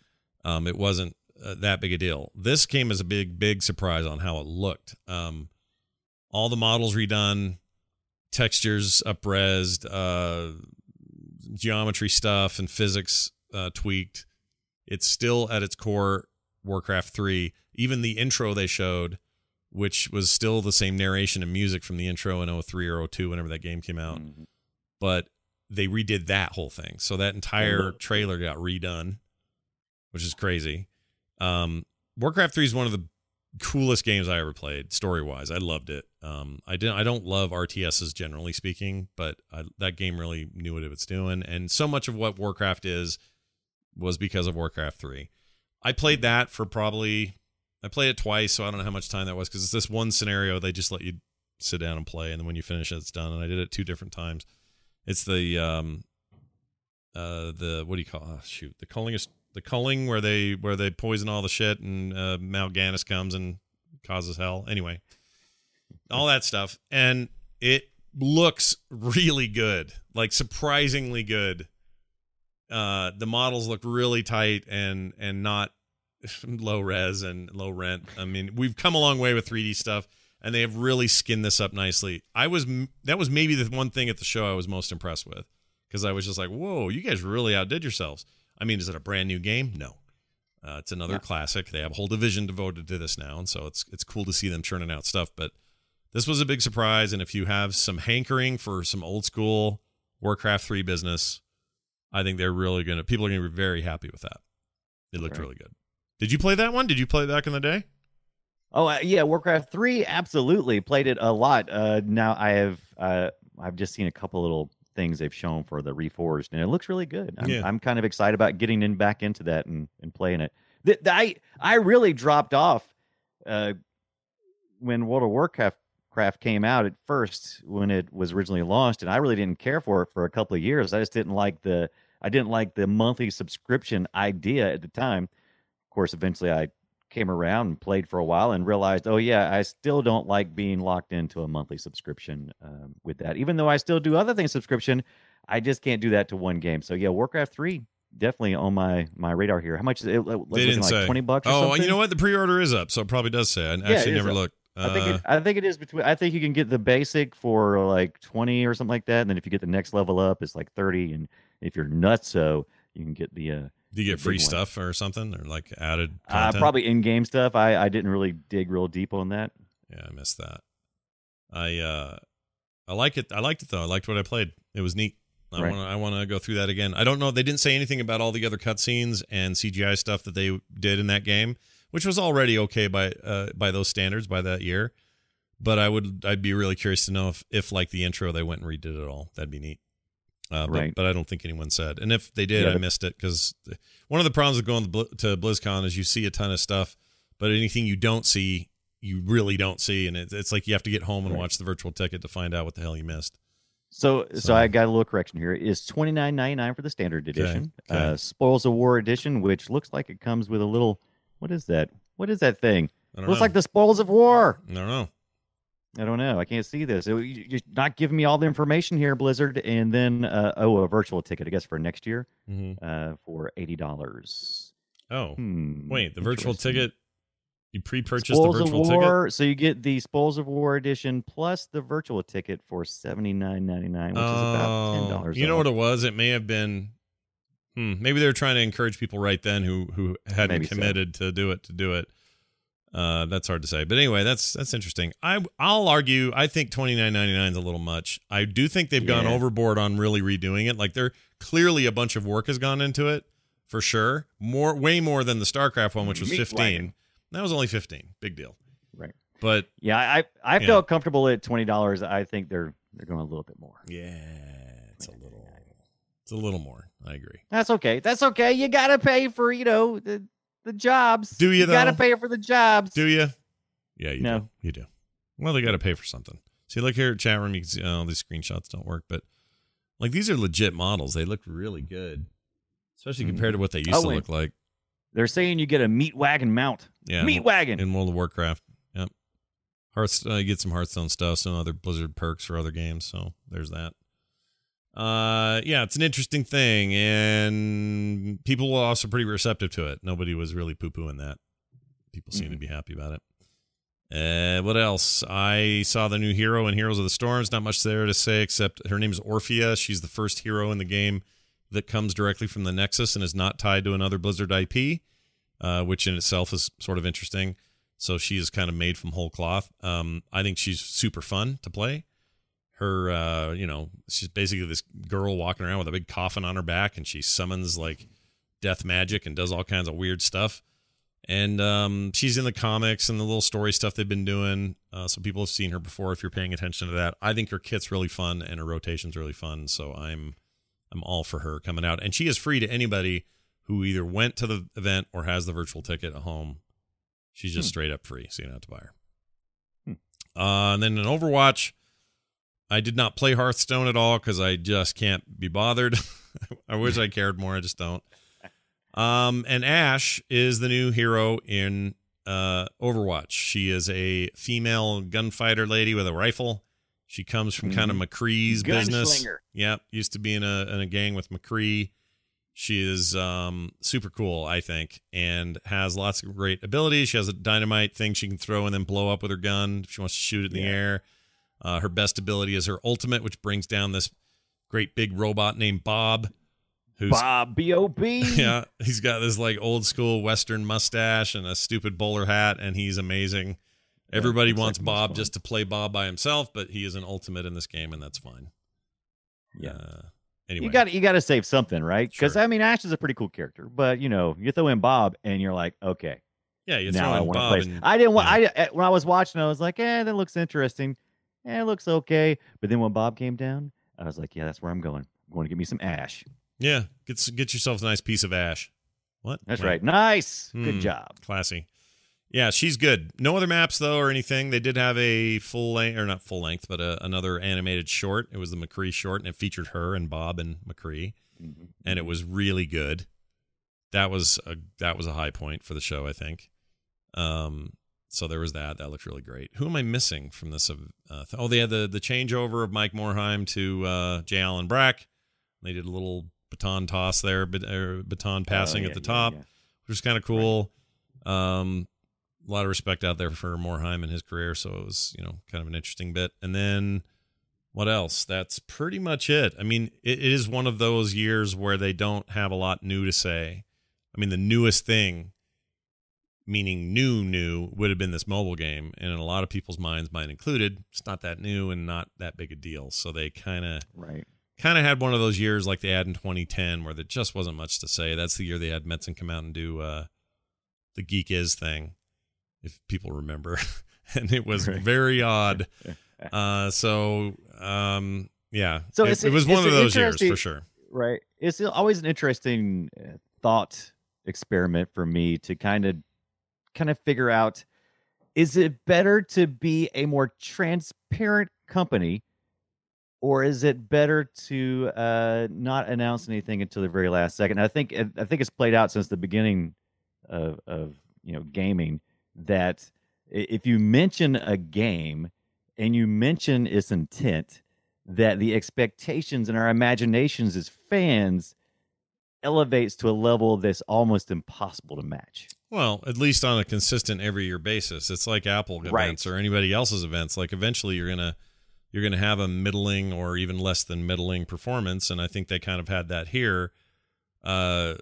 um, it wasn't uh, that big a deal. This came as a big, big surprise on how it looked. Um, all the models redone, textures up-resed, uh, geometry stuff and physics uh, tweaked. It's still at its core Warcraft three. Even the intro they showed, which was still the same narration and music from the intro in oh three or oh two, whenever that game came out. Mm-hmm. But they redid that whole thing. So that entire trailer got redone, which is crazy. Um, Warcraft three is one of the coolest games I ever played, story-wise. I loved it. Um, I didn't. I don't love R T Ss, generally speaking, but I, that game really knew what it was doing. And so much of what Warcraft is was because of Warcraft three. I played that for probably... I played it twice, so I don't know how much time that was because it's this one scenario they just let you sit down and play, and then when you finish it, it's done. And I did it two different times. It's the um, uh, the what do you call? Oh, shoot, the culling is the culling where they where they poison all the shit, and uh, Mal'Ganis comes and causes hell. Anyway, all that stuff, and it looks really good, like surprisingly good. Uh, the models look really tight and and not. Low res and low rent. I mean, we've come a long way with three D stuff, and they have really skinned this up nicely. I was that was maybe the one thing at the show I was most impressed with, because I was just like, "Whoa, you guys really outdid yourselves." I mean, is it a brand new game? No, uh, it's another yeah. classic. They have a whole division devoted to this now, and so it's it's cool to see them churning out stuff. But this was a big surprise. And if you have some hankering for some old school Warcraft three business, I think they're really going to, people are going to be very happy with that. It looked really good. Did you play that one? Did you play it back in the day? Oh, uh, yeah. Warcraft three. Absolutely. Played it a lot. Uh, now I have, uh, I've just seen a couple little things they've shown for the Reforged, and it looks really good. I'm, yeah. I'm kind of excited about getting in back into that and, and playing it. The, the, I, I really dropped off uh, when World of Warcraft Craft came out at first when it was originally launched, and I really didn't care for it for a couple of years. I just didn't like the I didn't like the monthly subscription idea at the time. Of course, eventually I came around and played for a while and realized, oh yeah, I still don't like being locked into a monthly subscription um, with that. Even though I still do other things subscription, I just can't do that to one game. So yeah, Warcraft three definitely on my my radar here. How much is it? They didn't like say. twenty bucks or oh, something? You know what? The pre-order is up, so it probably does say. I yeah, actually never up. looked. I think it, I think it is between. I think you can get the basic for like twenty or something like that, and then if you get the next level up, it's like thirty. And if you're nuts, so you can get the. Uh, Do you get free stuff or something, or like added? Uh, probably in-game stuff. I, I didn't really dig real deep on that. Yeah, I missed that. I uh, I like it. I liked it though. I liked what I played. It was neat. I right. want I want to go through that again. I don't know. They didn't say anything about all the other cutscenes and C G I stuff that they did in that game, which was already okay by uh, by those standards by that year. But I would I'd be really curious to know if, if like the intro they went and redid it all. That'd be neat. Uh, right. but, but I don't think anyone said. And if they did, yeah. I missed it, because one of the problems of going to BlizzCon is you see a ton of stuff, but anything you don't see, you really don't see. And it, it's like you have to get home and right. watch the virtual ticket to find out what the hell you missed. So, so, so I got a little correction here. It's twenty-nine ninety-nine for the standard edition. Okay. Okay. Uh, Spoils of War edition, which looks like it comes with a little. What is that? What is that thing? I don't Looks know. like the Spoils of War. I don't know. I don't know. I can't see this. It, you're not giving me all the information here, Blizzard. And then, uh, oh, a virtual ticket, I guess, for next year mm-hmm. uh, for eighty dollars. Oh, hmm. wait, the virtual ticket, you pre-purchased Spoils the virtual of War, ticket? So you get the Spoils of War edition plus the virtual ticket for seventy-nine ninety-nine, which oh, is about ten dollars. You know what it was? It may have been... Hmm, maybe they were trying to encourage people right then who who hadn't maybe committed so. to do it to do it. Uh, that's hard to say, but anyway, that's that's interesting. I I'll argue. I think twenty-nine ninety-nine is a little much. I do think they've yeah. gone overboard on really redoing it. Like, they're clearly a bunch of work has gone into it for sure. More, way more than the StarCraft one, which was Meat fifteen. Wagon. That was only fifteen. Big deal. Right. But yeah, I I felt know. comfortable at twenty dollars. I think they're they're going a little bit more. Yeah, it's a little. It's a little more. I agree. That's okay. That's okay. You got to pay for, you know, the, the jobs. Do you, you got to pay for the jobs. Do you? Yeah, you no. do. You do. Well, they got to pay for something. See, look here at chat room. You can see, oh, these screenshots don't work, but like, these are legit models. They look really good, especially mm-hmm. compared to what they used oh, to look like. They're saying you get a meat wagon mount. Yeah. Meat wagon. In World of Warcraft. Yep. Hearthstone, uh, you get some Hearthstone stuff, some other Blizzard perks for other games. So there's that. Uh, yeah, it's an interesting thing, and people were also pretty receptive to it. Nobody was really poo-pooing that. People seem mm-hmm. to be happy about it. Uh, what else? I saw the new hero in Heroes of the Storms. Not much there to say, except her name is Orphea. She's the first hero in the game that comes directly from the Nexus and is not tied to another Blizzard I P, uh, which in itself is sort of interesting. So she is kind of made from whole cloth. Um, I think she's super fun to play. Her, uh, you know, she's basically this girl walking around with a big coffin on her back, and she summons like death magic and does all kinds of weird stuff. And um, she's in the comics and the little story stuff they've been doing. Uh, so people have seen her before if you're paying attention to that. I think her kit's really fun and her rotation's really fun. So I'm, I'm all for her coming out. And she is free to anybody who either went to the event or has the virtual ticket at home. She's just hmm. straight up free, so you don't have to buy her. Hmm. Uh, and then in Overwatch, I did not play Hearthstone at all because I just can't be bothered. I wish I cared more. I just don't. Um, and Ashe is the new hero in uh, Overwatch. She is a female gunfighter lady with a rifle. She comes from kind of McCree's Gunslinger. business. Yep, used to be in a in a gang with McCree. She is um, super cool, I think, and has lots of great abilities. She has a dynamite thing she can throw and then blow up with her gun if she wants to shoot it in yeah. the air. Uh, her best ability is her ultimate, which brings down this great big robot named Bob. Who's, Bob, B O B. Yeah, he's got this like old school Western mustache and a stupid bowler hat, and he's amazing. Everybody yeah, wants like Bob just to play Bob by himself, but he is an ultimate in this game, and that's fine. Yeah. Uh, anyway, you got you got to save something, right? Because sure. I mean, Ashe is a pretty cool character, but you know, you throw in Bob, and you're like, okay, yeah, you now I want to play. And, I didn't want. Yeah. I when I was watching, I was like, eh, that looks interesting. Eh, it looks okay. But then when Bob came down, I was like, yeah, that's where I'm going. I'm going to get me some Ashe. Yeah, get get yourself a nice piece of Ashe. What? That's what? Right. Nice. Mm, good job. Classy. Yeah, she's good. No other maps, though, or anything. They did have a full length, or not full length, but a, another animated short. It was the McCree short, and it featured her and Bob and McCree, mm-hmm. and it was really good. That was a that was a high point for the show, I think. Um, so there was that. That looked really great. Who am I missing from this? Uh, th- oh, they had the, the changeover of Mike Morhaime to uh, J. Allen Brack. They did a little baton toss there, but, uh, baton passing oh, yeah, at the top, yeah, yeah. which was kind of cool. Right. Um, a lot of respect out there for Morhaime and his career, so it was, you know, kind of an interesting bit. And then what else? That's pretty much it. I mean, it, it is one of those years where they don't have a lot new to say. I mean, the newest thing, meaning new, new, would have been this mobile game, and in a lot of people's minds, mine included, it's not that new and not that big a deal. So they kind of right. kind of had one of those years like they had in twenty ten where there just wasn't much to say. That's the year they had Metzen come out and do uh, the Geek Is thing, if people remember. And it was right. very odd. Uh, so, um, yeah, so it, it was one of those years for sure. Right. It's always an interesting thought experiment for me to kind of kind of figure out, is it better to be a more transparent company, or is it better to uh, not announce anything until the very last second? I think I think it's played out since the beginning of, of you know gaming that if you mention a game and you mention its intent, that the expectations and our imaginations as fans elevates to a level that's almost impossible to match. Well, at least on a consistent every year basis. It's like Apple events right. or anybody else's events. Like eventually you're gonna you're gonna have a middling or even less than middling performance, and I think they kind of had that here. Uh,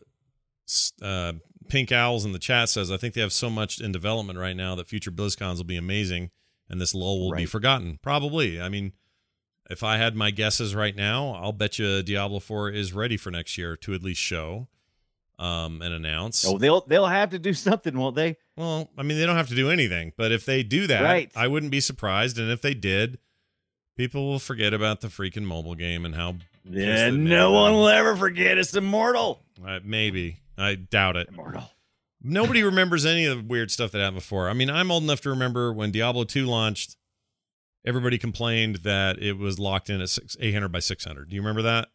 uh, Pink Owls in the chat says, I think they have so much in development right now that future BlizzCons will be amazing and this lull will right. be forgotten. Probably. I mean, if I had my guesses right now, I'll bet you Diablo four is ready for next year to at least show um, and announce. Oh, they'll they'll have to do something, won't they? Well, I mean, they don't have to do anything, but if they do that, right. I wouldn't be surprised. And if they did, people will forget about the freaking mobile game and how... Yeah, no one will ever forget. It's Immortal. Uh, maybe. I doubt it. Immortal. Nobody remembers any of the weird stuff that happened before. I mean, I'm old enough to remember when Diablo two launched, everybody complained that it was locked in at eight hundred by six hundred. Do you remember that?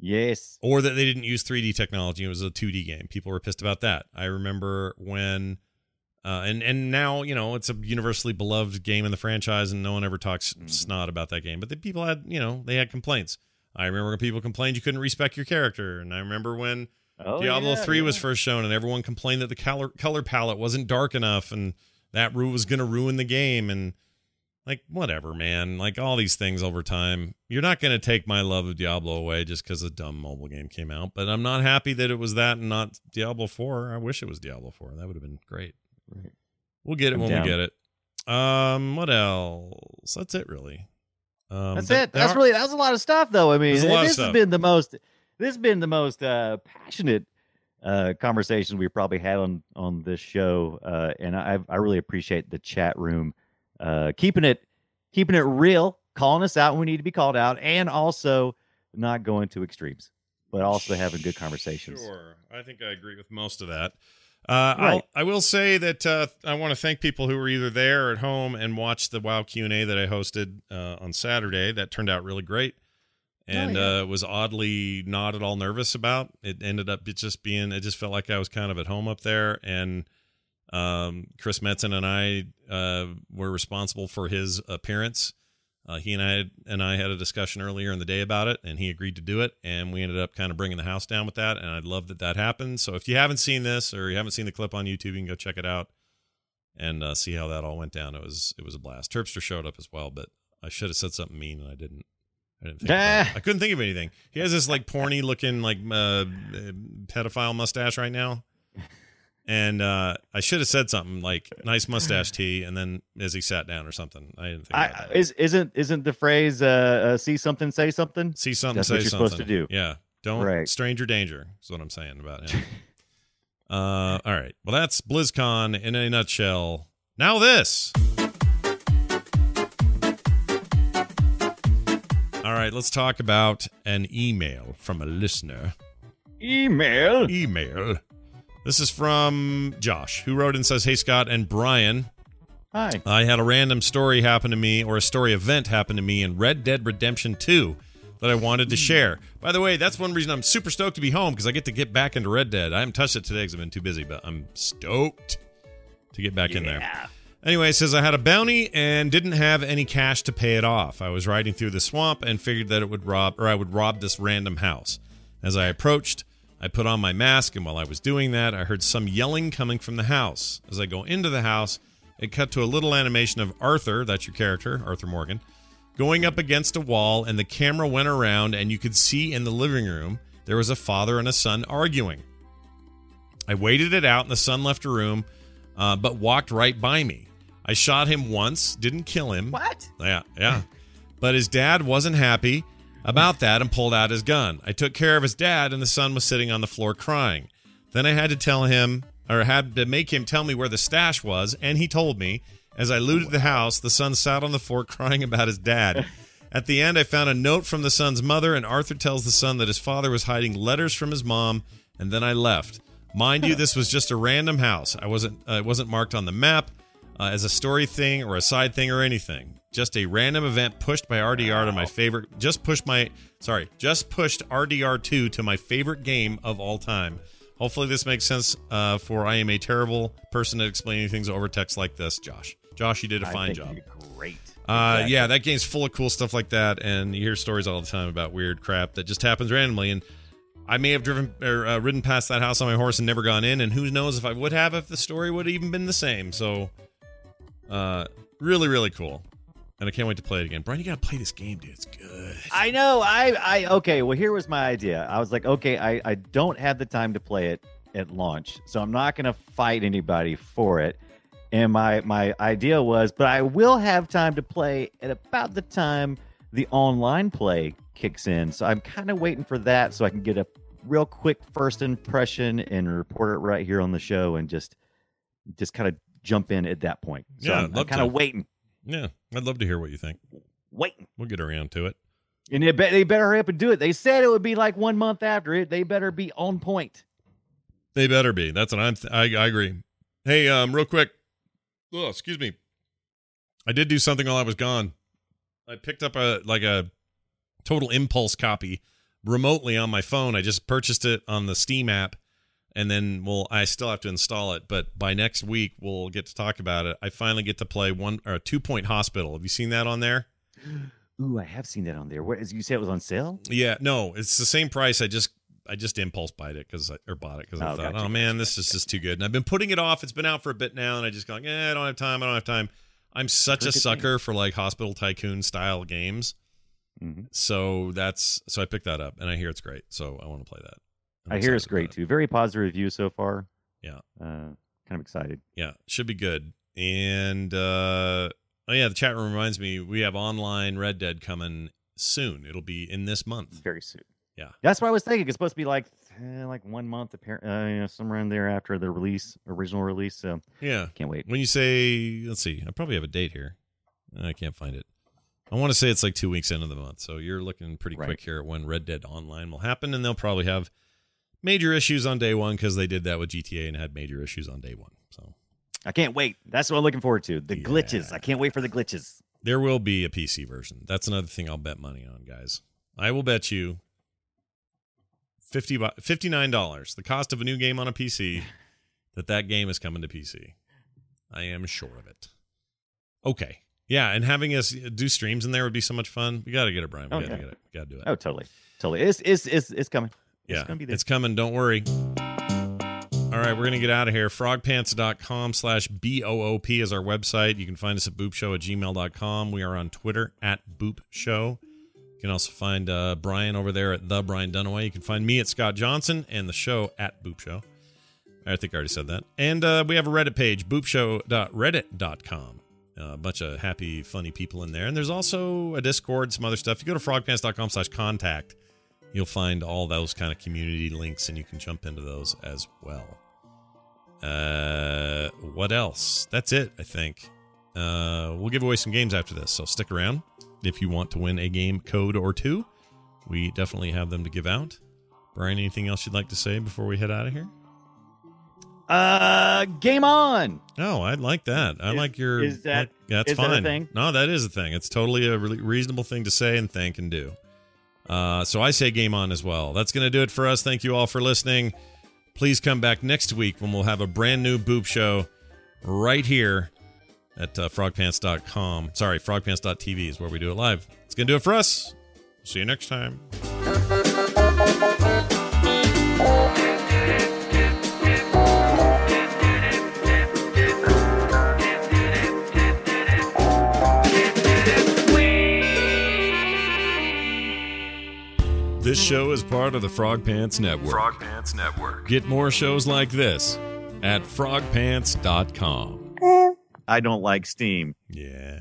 Yes. Or that they didn't use three D technology. It was a two D game. People were pissed about that. I remember when, uh, and, and now, you know, it's a universally beloved game in the franchise and no one ever talks mm. snot about that game. But the people had, you know, they had complaints. I remember when people complained you couldn't respec your character. And I remember when oh, Diablo three yeah. was first shown and everyone complained that the color, color palette wasn't dark enough and that was going to ruin the game. And like, whatever, man. Like, all these things over time. You're not going to take my love of Diablo away just because a dumb mobile game came out. But I'm not happy that it was that and not Diablo four. I wish it was Diablo four. That would have been great. Right. We'll get it I'm when down. we get it. Um, what else? That's it, really. Um, That's it. That's are, really, that was a lot of stuff, though. I mean, this has been the most, this has been the most uh, passionate uh, conversation we've probably had on, on this show. Uh, and I I really appreciate the chat room. Uh, keeping it, keeping it real, calling us out when we need to be called out, and also not going to extremes, but also having good conversations. Sure, I think I agree with most of that. Uh, right. I I will say that uh, I want to thank people who were either there or at home and watched the WoW Q and A that I hosted uh, on Saturday. That turned out really great, and oh, yeah. uh, was oddly not at all nervous about. It ended up just being, it just felt like I was kind of at home up there, and. Um, Chris Metzen and I uh, were responsible for his appearance. Uh, he and I and I had a discussion earlier in the day about it, and he agreed to do it, and we ended up kind of bringing the house down with that, and I love that that happened. So if you haven't seen this or you haven't seen the clip on YouTube, you can go check it out and uh, see how that all went down. It was it was a blast. Terpster showed up as well, but I should have said something mean, and I didn't. I didn't think ah. I couldn't think of anything. He has this like porny looking like uh, pedophile mustache right now. And uh, I should have said something like "nice mustache, T," and then as he sat down or something. I didn't think I, about that. Is, isn't isn't the phrase uh, uh, "see something, say something"? See something, That's say what you're something. Supposed to do. Yeah. Don't right. stranger danger is what I'm saying about him. Uh, all right. Well, that's BlizzCon in a nutshell. Now this. All right. Let's talk about an email from a listener. Email. Email. This is from Josh, who wrote and says, "Hey, Scott and Brian. Hi. I had a random story happen to me, or a story event happen to me in Red Dead Redemption two. That I wanted to share." By the way, that's one reason I'm super stoked to be home, because I get to get back into Red Dead. I haven't touched it today because I've been too busy, but I'm stoked to get back yeah. in there. Anyway, it says, "I had a bounty and didn't have any cash to pay it off. I was riding through the swamp and figured that it would rob, or I would rob this random house. As I approached, I put on my mask, and while I was doing that, I heard some yelling coming from the house. As I go into the house, it cut to a little animation of Arthur," that's your character, Arthur Morgan, "going up against a wall, and the camera went around, and you could see in the living room there was a father and a son arguing. I waited it out, and the son left the room, uh, but walked right by me. I shot him once, didn't kill him." What? Yeah, yeah. "But his dad wasn't happy about that and pulled out his gun. I took care of his dad, and the son was sitting on the floor crying. Then I had to tell him, or had to make him tell me where the stash was, and he told me. As I looted the house, the son sat on the floor crying about his dad. At the end, I found a note from the son's mother, and Arthur tells the son that his father was hiding letters from his mom, and then I left. Mind you, this was just a random house. I wasn't, uh, it wasn't marked on the map uh, as a story thing or a side thing or anything. Just a random event pushed by R D R to my favorite. Just pushed my, sorry, just pushed R D R two to my favorite game of all time. Hopefully this makes sense, uh, for I am a terrible person at explaining things over text like this, Josh." Josh, you did a fine I think job. You're great. Uh, exactly. Yeah, that game's full of cool stuff like that, and you hear stories all the time about weird crap that just happens randomly. And I may have driven or uh, ridden past that house on my horse and never gone in, and who knows if I would have if the story would have even been the same. So, uh, really, really cool, and I can't wait to play it again. Brian, you gotta play this game, dude. It's good. I know. I, I okay. Well, here was my idea. I was like, okay, I, I don't have the time to play it at launch, so I'm not gonna fight anybody for it. And my, my idea was, but I will have time to play at about the time the online play kicks in. So I'm kind of waiting for that so I can get a real quick first impression and report it right here on the show and just just kind of jump in at that point. So yeah, I'm, I'm kind of waiting. Yeah, I'd love to hear what you think. Waiting. We'll get around to it. And they, be- they better hurry up and do it. They said it would be like one month after it. They better be on point. They better be. That's what I'm th- I, I agree. Hey, um, real quick. Oh, excuse me. I did do something while I was gone. I picked up a like a Total Impulse copy remotely on my phone. I just purchased it on the Steam app, and then well, I still have to install it. But by next week, we'll get to talk about it. I finally get to play one or Two Point Hospital. Have you seen that on there? Ooh, I have seen that on there. What, as you said, it was on sale? Yeah, no, it's the same price. I just I just impulse bought it because I or bought it because I oh, thought, gotcha, oh man, gotcha, this is gotcha. just too good. And I've been putting it off. It's been out for a bit now, and I just go, eh, I don't have time. I don't have time. I'm such Cricket a sucker things. for like Hospital Tycoon style games. Mm-hmm. So that's so I picked that up, and I hear it's great. So I want to play that. I'm I hear it's great too. Very positive review so far. Yeah, uh, kind of excited. Yeah, should be good. And uh, oh yeah, the chat room reminds me we have online Red Dead coming soon. It'll be in this month. Very soon. Yeah, that's what I was thinking. It's supposed to be like eh, like one month, apparently, uh, you know, somewhere in there after the release, original release. So yeah, can't wait. When you say, let's see, I probably have a date here. I can't find it. I want to say it's like two weeks into the month. So you're looking pretty right. quick here at when Red Dead Online will happen, and they'll probably have major issues on day one because they did that with G T A and had major issues on day one. So I can't wait. That's what I'm looking forward to. The yeah. glitches. I can't wait for the glitches. There will be a P C version. That's another thing I'll bet money on, guys. I will bet you fifty-nine dollars, the cost of a new game on a P C, that that game is coming to P C. I am sure of it. Okay. Yeah, and having us do streams in there would be so much fun. We got to get it, Brian. We okay. got to get it. We got to do it. Oh, totally. Totally. It's, it's, it's, it's coming. It's yeah, gonna be there. It's coming. Don't worry. All right, we're going to get out of here. frogpants.com slash B-O-O-P is our website. You can find us at boopshow at gmail dot com. We are on Twitter at boopshow. You can also find uh, Brian over there at The Brian Dunaway. You can find me at Scott Johnson and the show at Boop Show. I think I already said that. And uh, we have a Reddit page, boop show dot reddit dot com. A uh, bunch of happy, funny people in there. And there's also a Discord, some other stuff. If you go to frog pants dot com slash contact, you'll find all those kind of community links, and you can jump into those as well. Uh, what else? That's it, I think. Uh, we'll give away some games after this, so stick around if you want to win a game code or two. We definitely have them to give out. Brian, anything else you'd like to say before we head out of here? Uh, game on. Oh, I like that. I is, like your. Is that? Like, that's is fine. That a thing? No, that is a thing. It's totally a re- reasonable thing to say and think and do. Uh, so I say game on as well. That's going to do it for us. Thank you all for listening. Please come back next week when we'll have a brand new Boop Show right here at uh, frog pants dot com. Sorry, frog pants dot t v is where we do it live. It's going to do it for us. See you next time. This show is part of the Frog Pants Network. Frog Pants Network. Get more shows like this at frog pants dot com. I don't like Steam. Yeah.